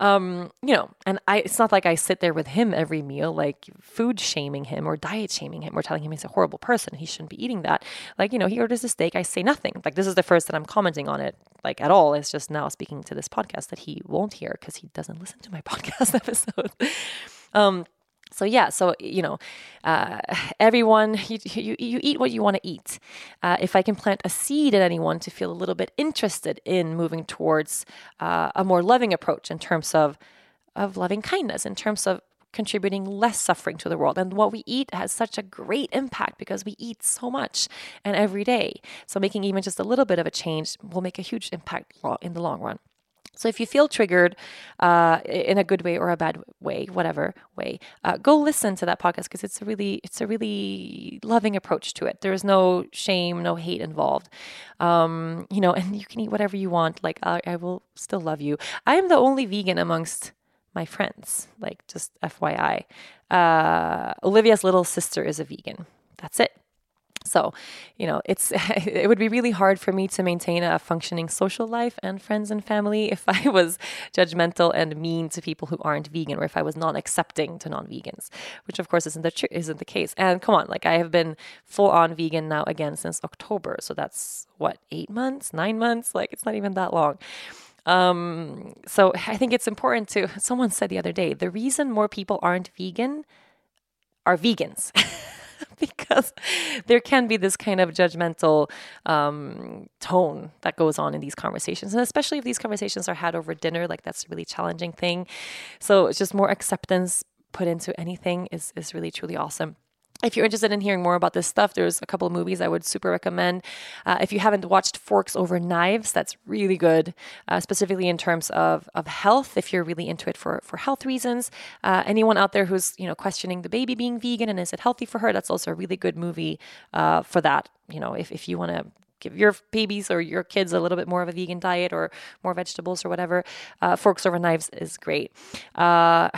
Um, you know, and I, it's not like I sit there with him every meal, like food shaming him or diet shaming him or telling him he's a horrible person. He shouldn't be eating that. Like, you know, he orders a steak. I say nothing. Like, this is the first that I'm commenting on it, like at all. It's just now speaking to this podcast that he won't hear because he doesn't listen to my podcast episode. um, So yeah, so, you know, uh, everyone, you, you you eat what you want to eat. Uh, if I can plant a seed in anyone to feel a little bit interested in moving towards uh, a more loving approach in terms of, of loving kindness, in terms of contributing less suffering to the world. And what we eat has such a great impact because we eat so much and every day. So making even just a little bit of a change will make a huge impact in the long run. So if you feel triggered uh, in a good way or a bad way, whatever way, uh, go listen to that podcast because it's a really, it's a really loving approach to it. There is no shame, no hate involved, um, you know. And you can eat whatever you want. Like I, I will still love you. I am the only vegan amongst my friends. Like just F Y I, uh, Olivia's little sister is a vegan. That's it. So, you know, it's it would be really hard for me to maintain a functioning social life and friends and family if I was judgmental and mean to people who aren't vegan, or if I was not accepting to non-vegans, which of course isn't the tr- isn't the case. And come on, like I have been full-on vegan now again since October, so that's what eight months, nine months, like it's not even that long. Um, so I think it's important to. Someone said the other day, the reason more people aren't vegan are vegans. Because there can be this kind of judgmental um, tone that goes on in these conversations. And especially if these conversations are had over dinner, like that's a really challenging thing. So it's just more acceptance put into anything is, is really, truly awesome. If you're interested in hearing more about this stuff, there's a couple of movies I would super recommend. Uh, if you haven't watched Forks Over Knives, that's really good, uh, specifically in terms of, of health, if you're really into it for, for health reasons. Uh, anyone out there who's, you know, questioning the baby being vegan and is it healthy for her, that's also a really good movie uh, for that. You know, if, if you want to give your babies or your kids a little bit more of a vegan diet or more vegetables or whatever, uh, Forks Over Knives is great. Uh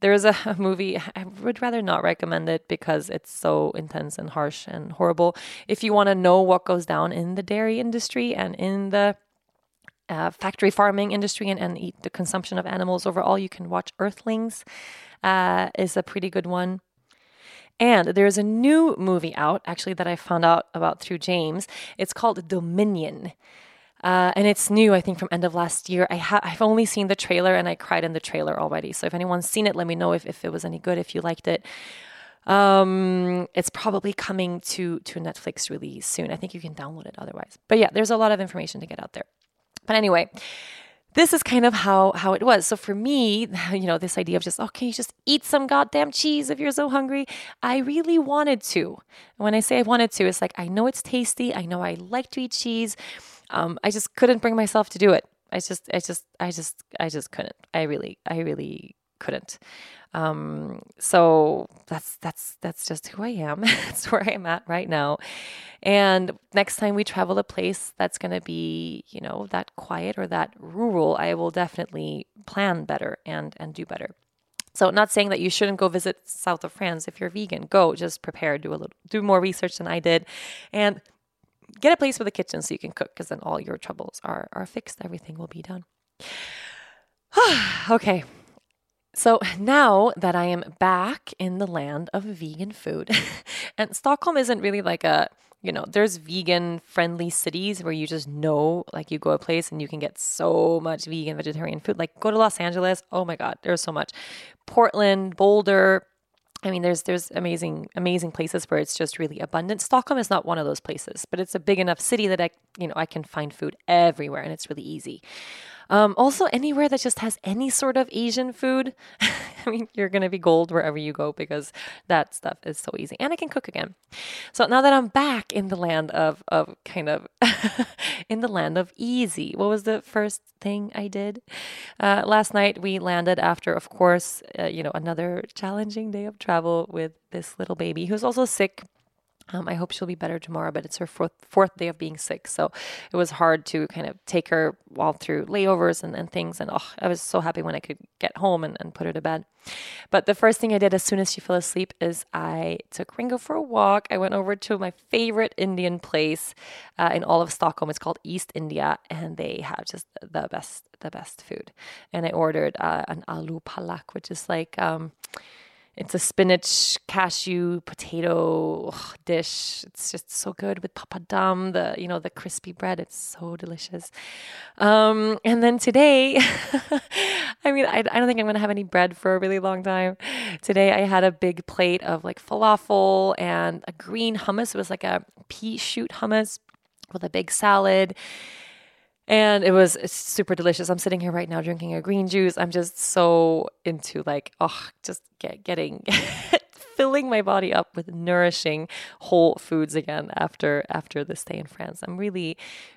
There is a, a movie, I would rather not recommend it because it's so intense and harsh and horrible. If you want to know what goes down in the dairy industry and in the uh, factory farming industry and, and eat the consumption of animals overall, you can watch Earthlings. Uh, is a pretty good one. And there's a new movie out, actually, that I found out about through James. It's called Dominion. Uh, and it's new, I think, from end of last year. I ha- I've only seen the trailer, and I cried in the trailer already. So if anyone's seen it, let me know if, if it was any good, if you liked it. Um, it's probably coming to, to Netflix really soon. I think you can download it otherwise. But yeah, there's a lot of information to get out there. But anyway, this is kind of how, how it was. So for me, you know, this idea of just, okay, just eat some goddamn cheese if you're so hungry. I really wanted to. And when I say I wanted to, it's like, I know it's tasty. I know I like to eat cheese. Um, I just couldn't bring myself to do it. I just, I just, I just, I just couldn't. I really, I really couldn't. Um, so that's, that's, that's just who I am. That's where I'm at right now. And next time we travel a place that's going to be, you know, that quiet or that rural, I will definitely plan better and, and do better. So not saying that you shouldn't go visit south of France. If you're vegan, go, just prepare, do a little, do more research than I did. And get a place with a kitchen so you can cook, because then all your troubles are are fixed. Everything will be done. Okay. So now that I am back in the land of vegan food, and Stockholm isn't really like a, you know, there's vegan friendly cities where you just know, like you go a place and you can get so much vegan vegetarian food. Like go to Los Angeles. Oh my God, there's so much. Portland, Boulder, I mean, there's there's amazing, amazing places where it's just really abundant. Stockholm is not one of those places, but it's a big enough city that I, you know, I can find food everywhere and it's really easy. Um, also, anywhere that just has any sort of Asian food, I mean, you're going to be gold wherever you go because that stuff is so easy. And I can cook again. So now that I'm back in the land of, of kind of, in the land of easy, what was the first thing I did? Uh, last night we landed after, of course, uh, you know, another challenging day of travel. travel with this little baby who's also sick. Um, I hope she'll be better tomorrow, but it's her fourth, fourth day of being sick. So it was hard to kind of take her all through layovers and, and things. And oh, I was so happy when I could get home and, and put her to bed. But the first thing I did as soon as she fell asleep is I took Ringo for a walk. I went over to my favorite Indian place uh, in all of Stockholm. It's called East India, and they have just the best, the best food. And I ordered uh, an aloo palak, which is like... Um, It's a spinach, cashew, potato ugh, dish. It's just so good with papadam, the, you know, the crispy bread. It's so delicious. Um, and then today, I mean, I, I don't think I'm going to have any bread for a really long time. Today I had a big plate of like falafel and a green hummus. It was like a pea shoot hummus with a big salad. And it was it's super delicious. I'm sitting here right now drinking a green juice. I'm just so into like, oh, just get, getting filling my body up with nourishing whole foods again after after this stay in France. I'm really,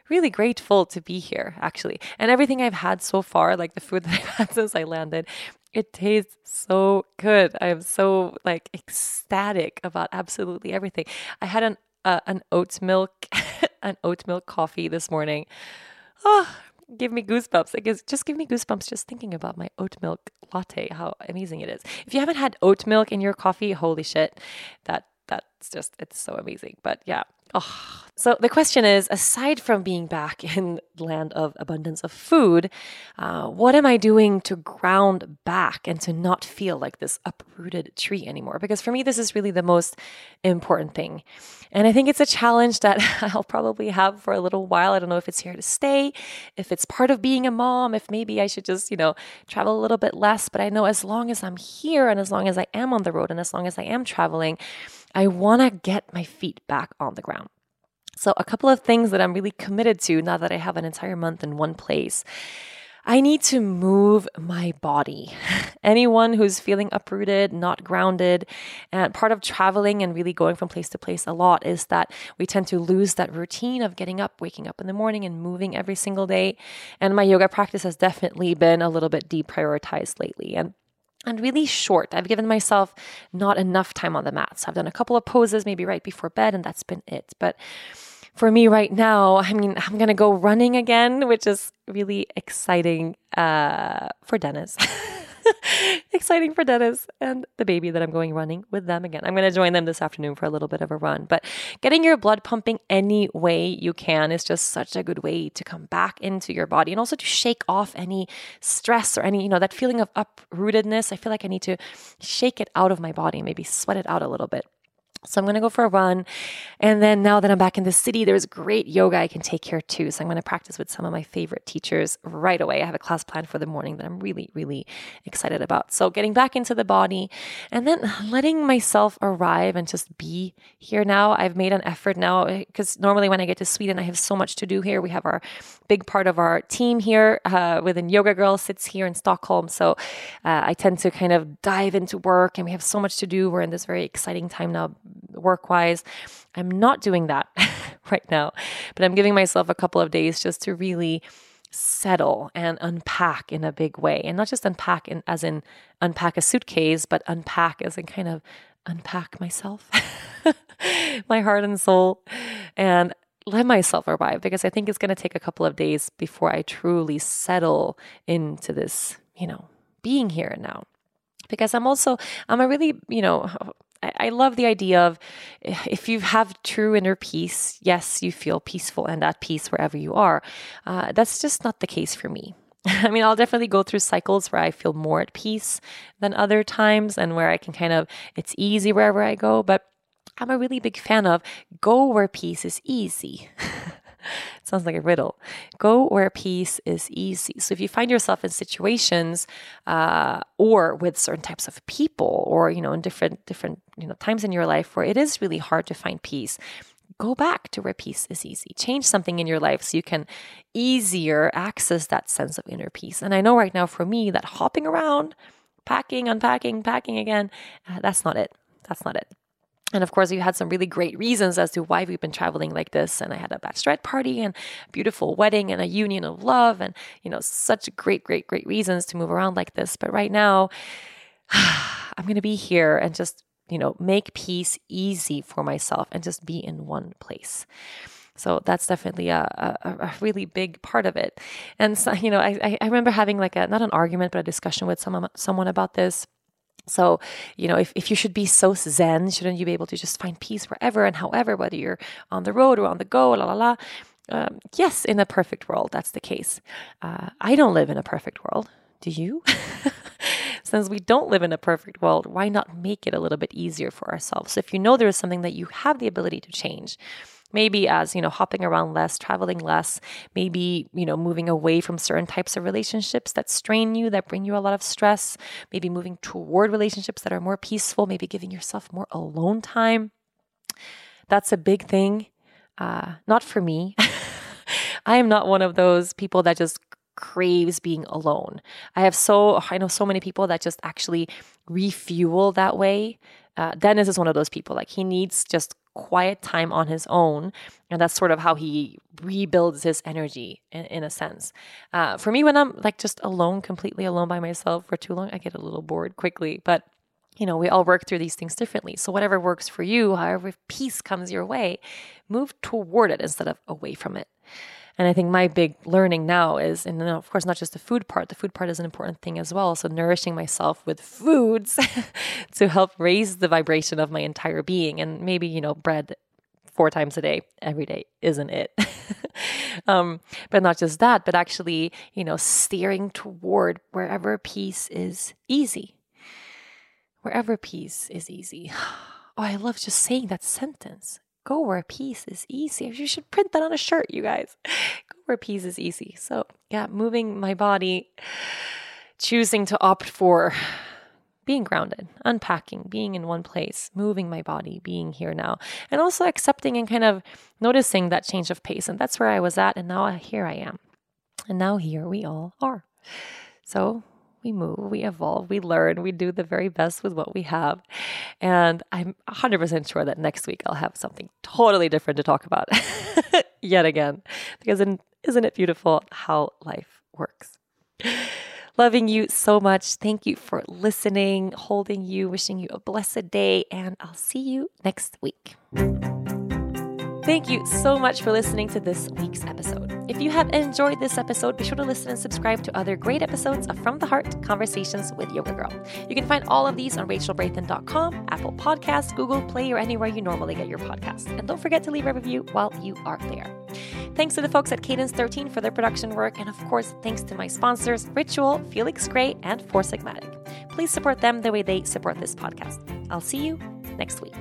really grateful to be here, actually. And everything I've had so far, like the food that I've had since I landed, it tastes so good. I'm so like ecstatic about absolutely everything. I had an uh, an oat milk, an oat milk coffee this morning. Oh, give me goosebumps. I guess just give me goosebumps just thinking about my oat milk latte, how amazing it is. If you haven't had oat milk in your coffee, holy shit, that that's just, it's so amazing. But yeah. Oh. So the question is, aside from being back in the land of abundance of food, uh, what am I doing to ground back and to not feel like this uprooted tree anymore? Because for me, this is really the most important thing. And I think it's a challenge that I'll probably have for a little while. I don't know if it's here to stay, if it's part of being a mom, if maybe I should just, you know, travel a little bit less. But I know as long as I'm here and as long as I am on the road and as long as I am traveling, I want to get my feet back on the ground. So a couple of things that I'm really committed to now that I have an entire month in one place. I need to move my body. Anyone who's feeling uprooted, not grounded, and part of traveling and really going from place to place a lot is that we tend to lose that routine of getting up, waking up in the morning and moving every single day. And my yoga practice has definitely been a little bit deprioritized lately. And And really short. I've given myself not enough time on the mat. So I've done a couple of poses, maybe right before bed, and that's been it. But for me right now, I mean, I'm going to go running again, which is really exciting uh, for Dennis. Exciting for Dennis and the baby that I'm going running with them again. I'm going to join them this afternoon for a little bit of a run. But getting your blood pumping any way you can is just such a good way to come back into your body and also to shake off any stress or any, you know, that feeling of uprootedness. I feel like I need to shake it out of my body, maybe sweat it out a little bit. So I'm going to go for a run. And then now that I'm back in the city, there's great yoga I can take here too. So I'm going to practice with some of my favorite teachers right away. I have a class planned for the morning that I'm really, really excited about. So getting back into the body and then letting myself arrive and just be here now. I've made an effort now because normally when I get to Sweden, I have so much to do here. We have our big part of our team here uh, within Yoga Girl sits here in Stockholm. So uh, I tend to kind of dive into work and we have so much to do. We're in this very exciting time now. Work-wise, I'm not doing that right now, but I'm giving myself a couple of days just to really settle and unpack in a big way. And not just unpack in, as in unpack a suitcase, but unpack as in kind of unpack myself, my heart and soul, and let myself arrive, because I think it's going to take a couple of days before I truly settle into this, you know, being here and now. Because I'm also, I'm a really, you know, I love the idea of if you have true inner peace, yes, you feel peaceful and at peace wherever you are. Uh, that's just not the case for me. I mean, I'll definitely go through cycles where I feel more at peace than other times and where I can kind of, it's easy wherever I go. But I'm a really big fan of go where peace is easy. Sounds like a riddle. Go where peace is easy. So if you find yourself in situations uh, or with certain types of people or, you know, in different, different, you know, times in your life where it is really hard to find peace, go back to where peace is easy. Change something in your life so you can easier access that sense of inner peace. And I know right now for me that hopping around, packing, unpacking, packing again, uh, that's not it. That's not it. And of course, we had some really great reasons as to why we've been traveling like this. And I had a bachelorette party and a beautiful wedding and a union of love and, you know, such great, great, great reasons to move around like this. But right now, I'm going to be here and just, you know, make peace easy for myself and just be in one place. So that's definitely a, a, a really big part of it. And, so, you know, I, I remember having like a, not an argument, but a discussion with someone, someone about this. So, you know, if, if you should be so zen, shouldn't you be able to just find peace wherever and however, whether you're on the road or on the go, la, la, la. Um, yes, in a perfect world, that's the case. Uh, I don't live in a perfect world. Do you? Since we don't live in a perfect world, why not make it a little bit easier for ourselves? So if you know there is something that you have the ability to change, maybe as, you know, hopping around less, traveling less, maybe, you know, moving away from certain types of relationships that strain you, that bring you a lot of stress, maybe moving toward relationships that are more peaceful, maybe giving yourself more alone time. That's a big thing. Uh, not for me. I am not one of those people that just craves being alone. I have so, I know so many people that just actually refuel that way. uh, Dennis is one of those people, like he needs just quiet time on his own. And that's sort of how he rebuilds his energy in, in a sense. Uh, for me, when I'm like just alone, completely alone by myself for too long, I get a little bored quickly, but you know, we all work through these things differently. So whatever works for you, however peace comes your way, move toward it instead of away from it. And I think my big learning now is, and of course, not just the food part, the food part is an important thing as well. So nourishing myself with foods to help raise the vibration of my entire being. And maybe, you know, bread four times a day, every day, isn't it? um, but not just that, but actually, you know, steering toward wherever peace is easy. Wherever peace is easy. Oh, I love just saying that sentence. Go where peace is easy. You should print that on a shirt, you guys. Go where peace is easy. So yeah, moving my body, choosing to opt for being grounded, unpacking, being in one place, moving my body, being here now, and also accepting and kind of noticing that change of pace. And that's where I was at. And now here I am. And now here we all are. So we move, we evolve, we learn, we do the very best with what we have. And I'm one hundred percent sure that next week I'll have something totally different to talk about yet again. Because isn't it beautiful how life works? Loving you so much. Thank you for listening, holding you, wishing you a blessed day, and I'll see you next week. Thank you so much for listening to this week's episode. If you have enjoyed this episode, be sure to listen and subscribe to other great episodes of From the Heart Conversations with Yoga Girl. You can find all of these on rachel braithen dot com, Apple Podcasts, Google Play, or anywhere you normally get your podcasts. And don't forget to leave a review while you are there. Thanks to the folks at Cadence thirteen for their production work. And of course, thanks to my sponsors, Ritual, Felix Gray, and Four Sigmatic. Please support them the way they support this podcast. I'll see you next week.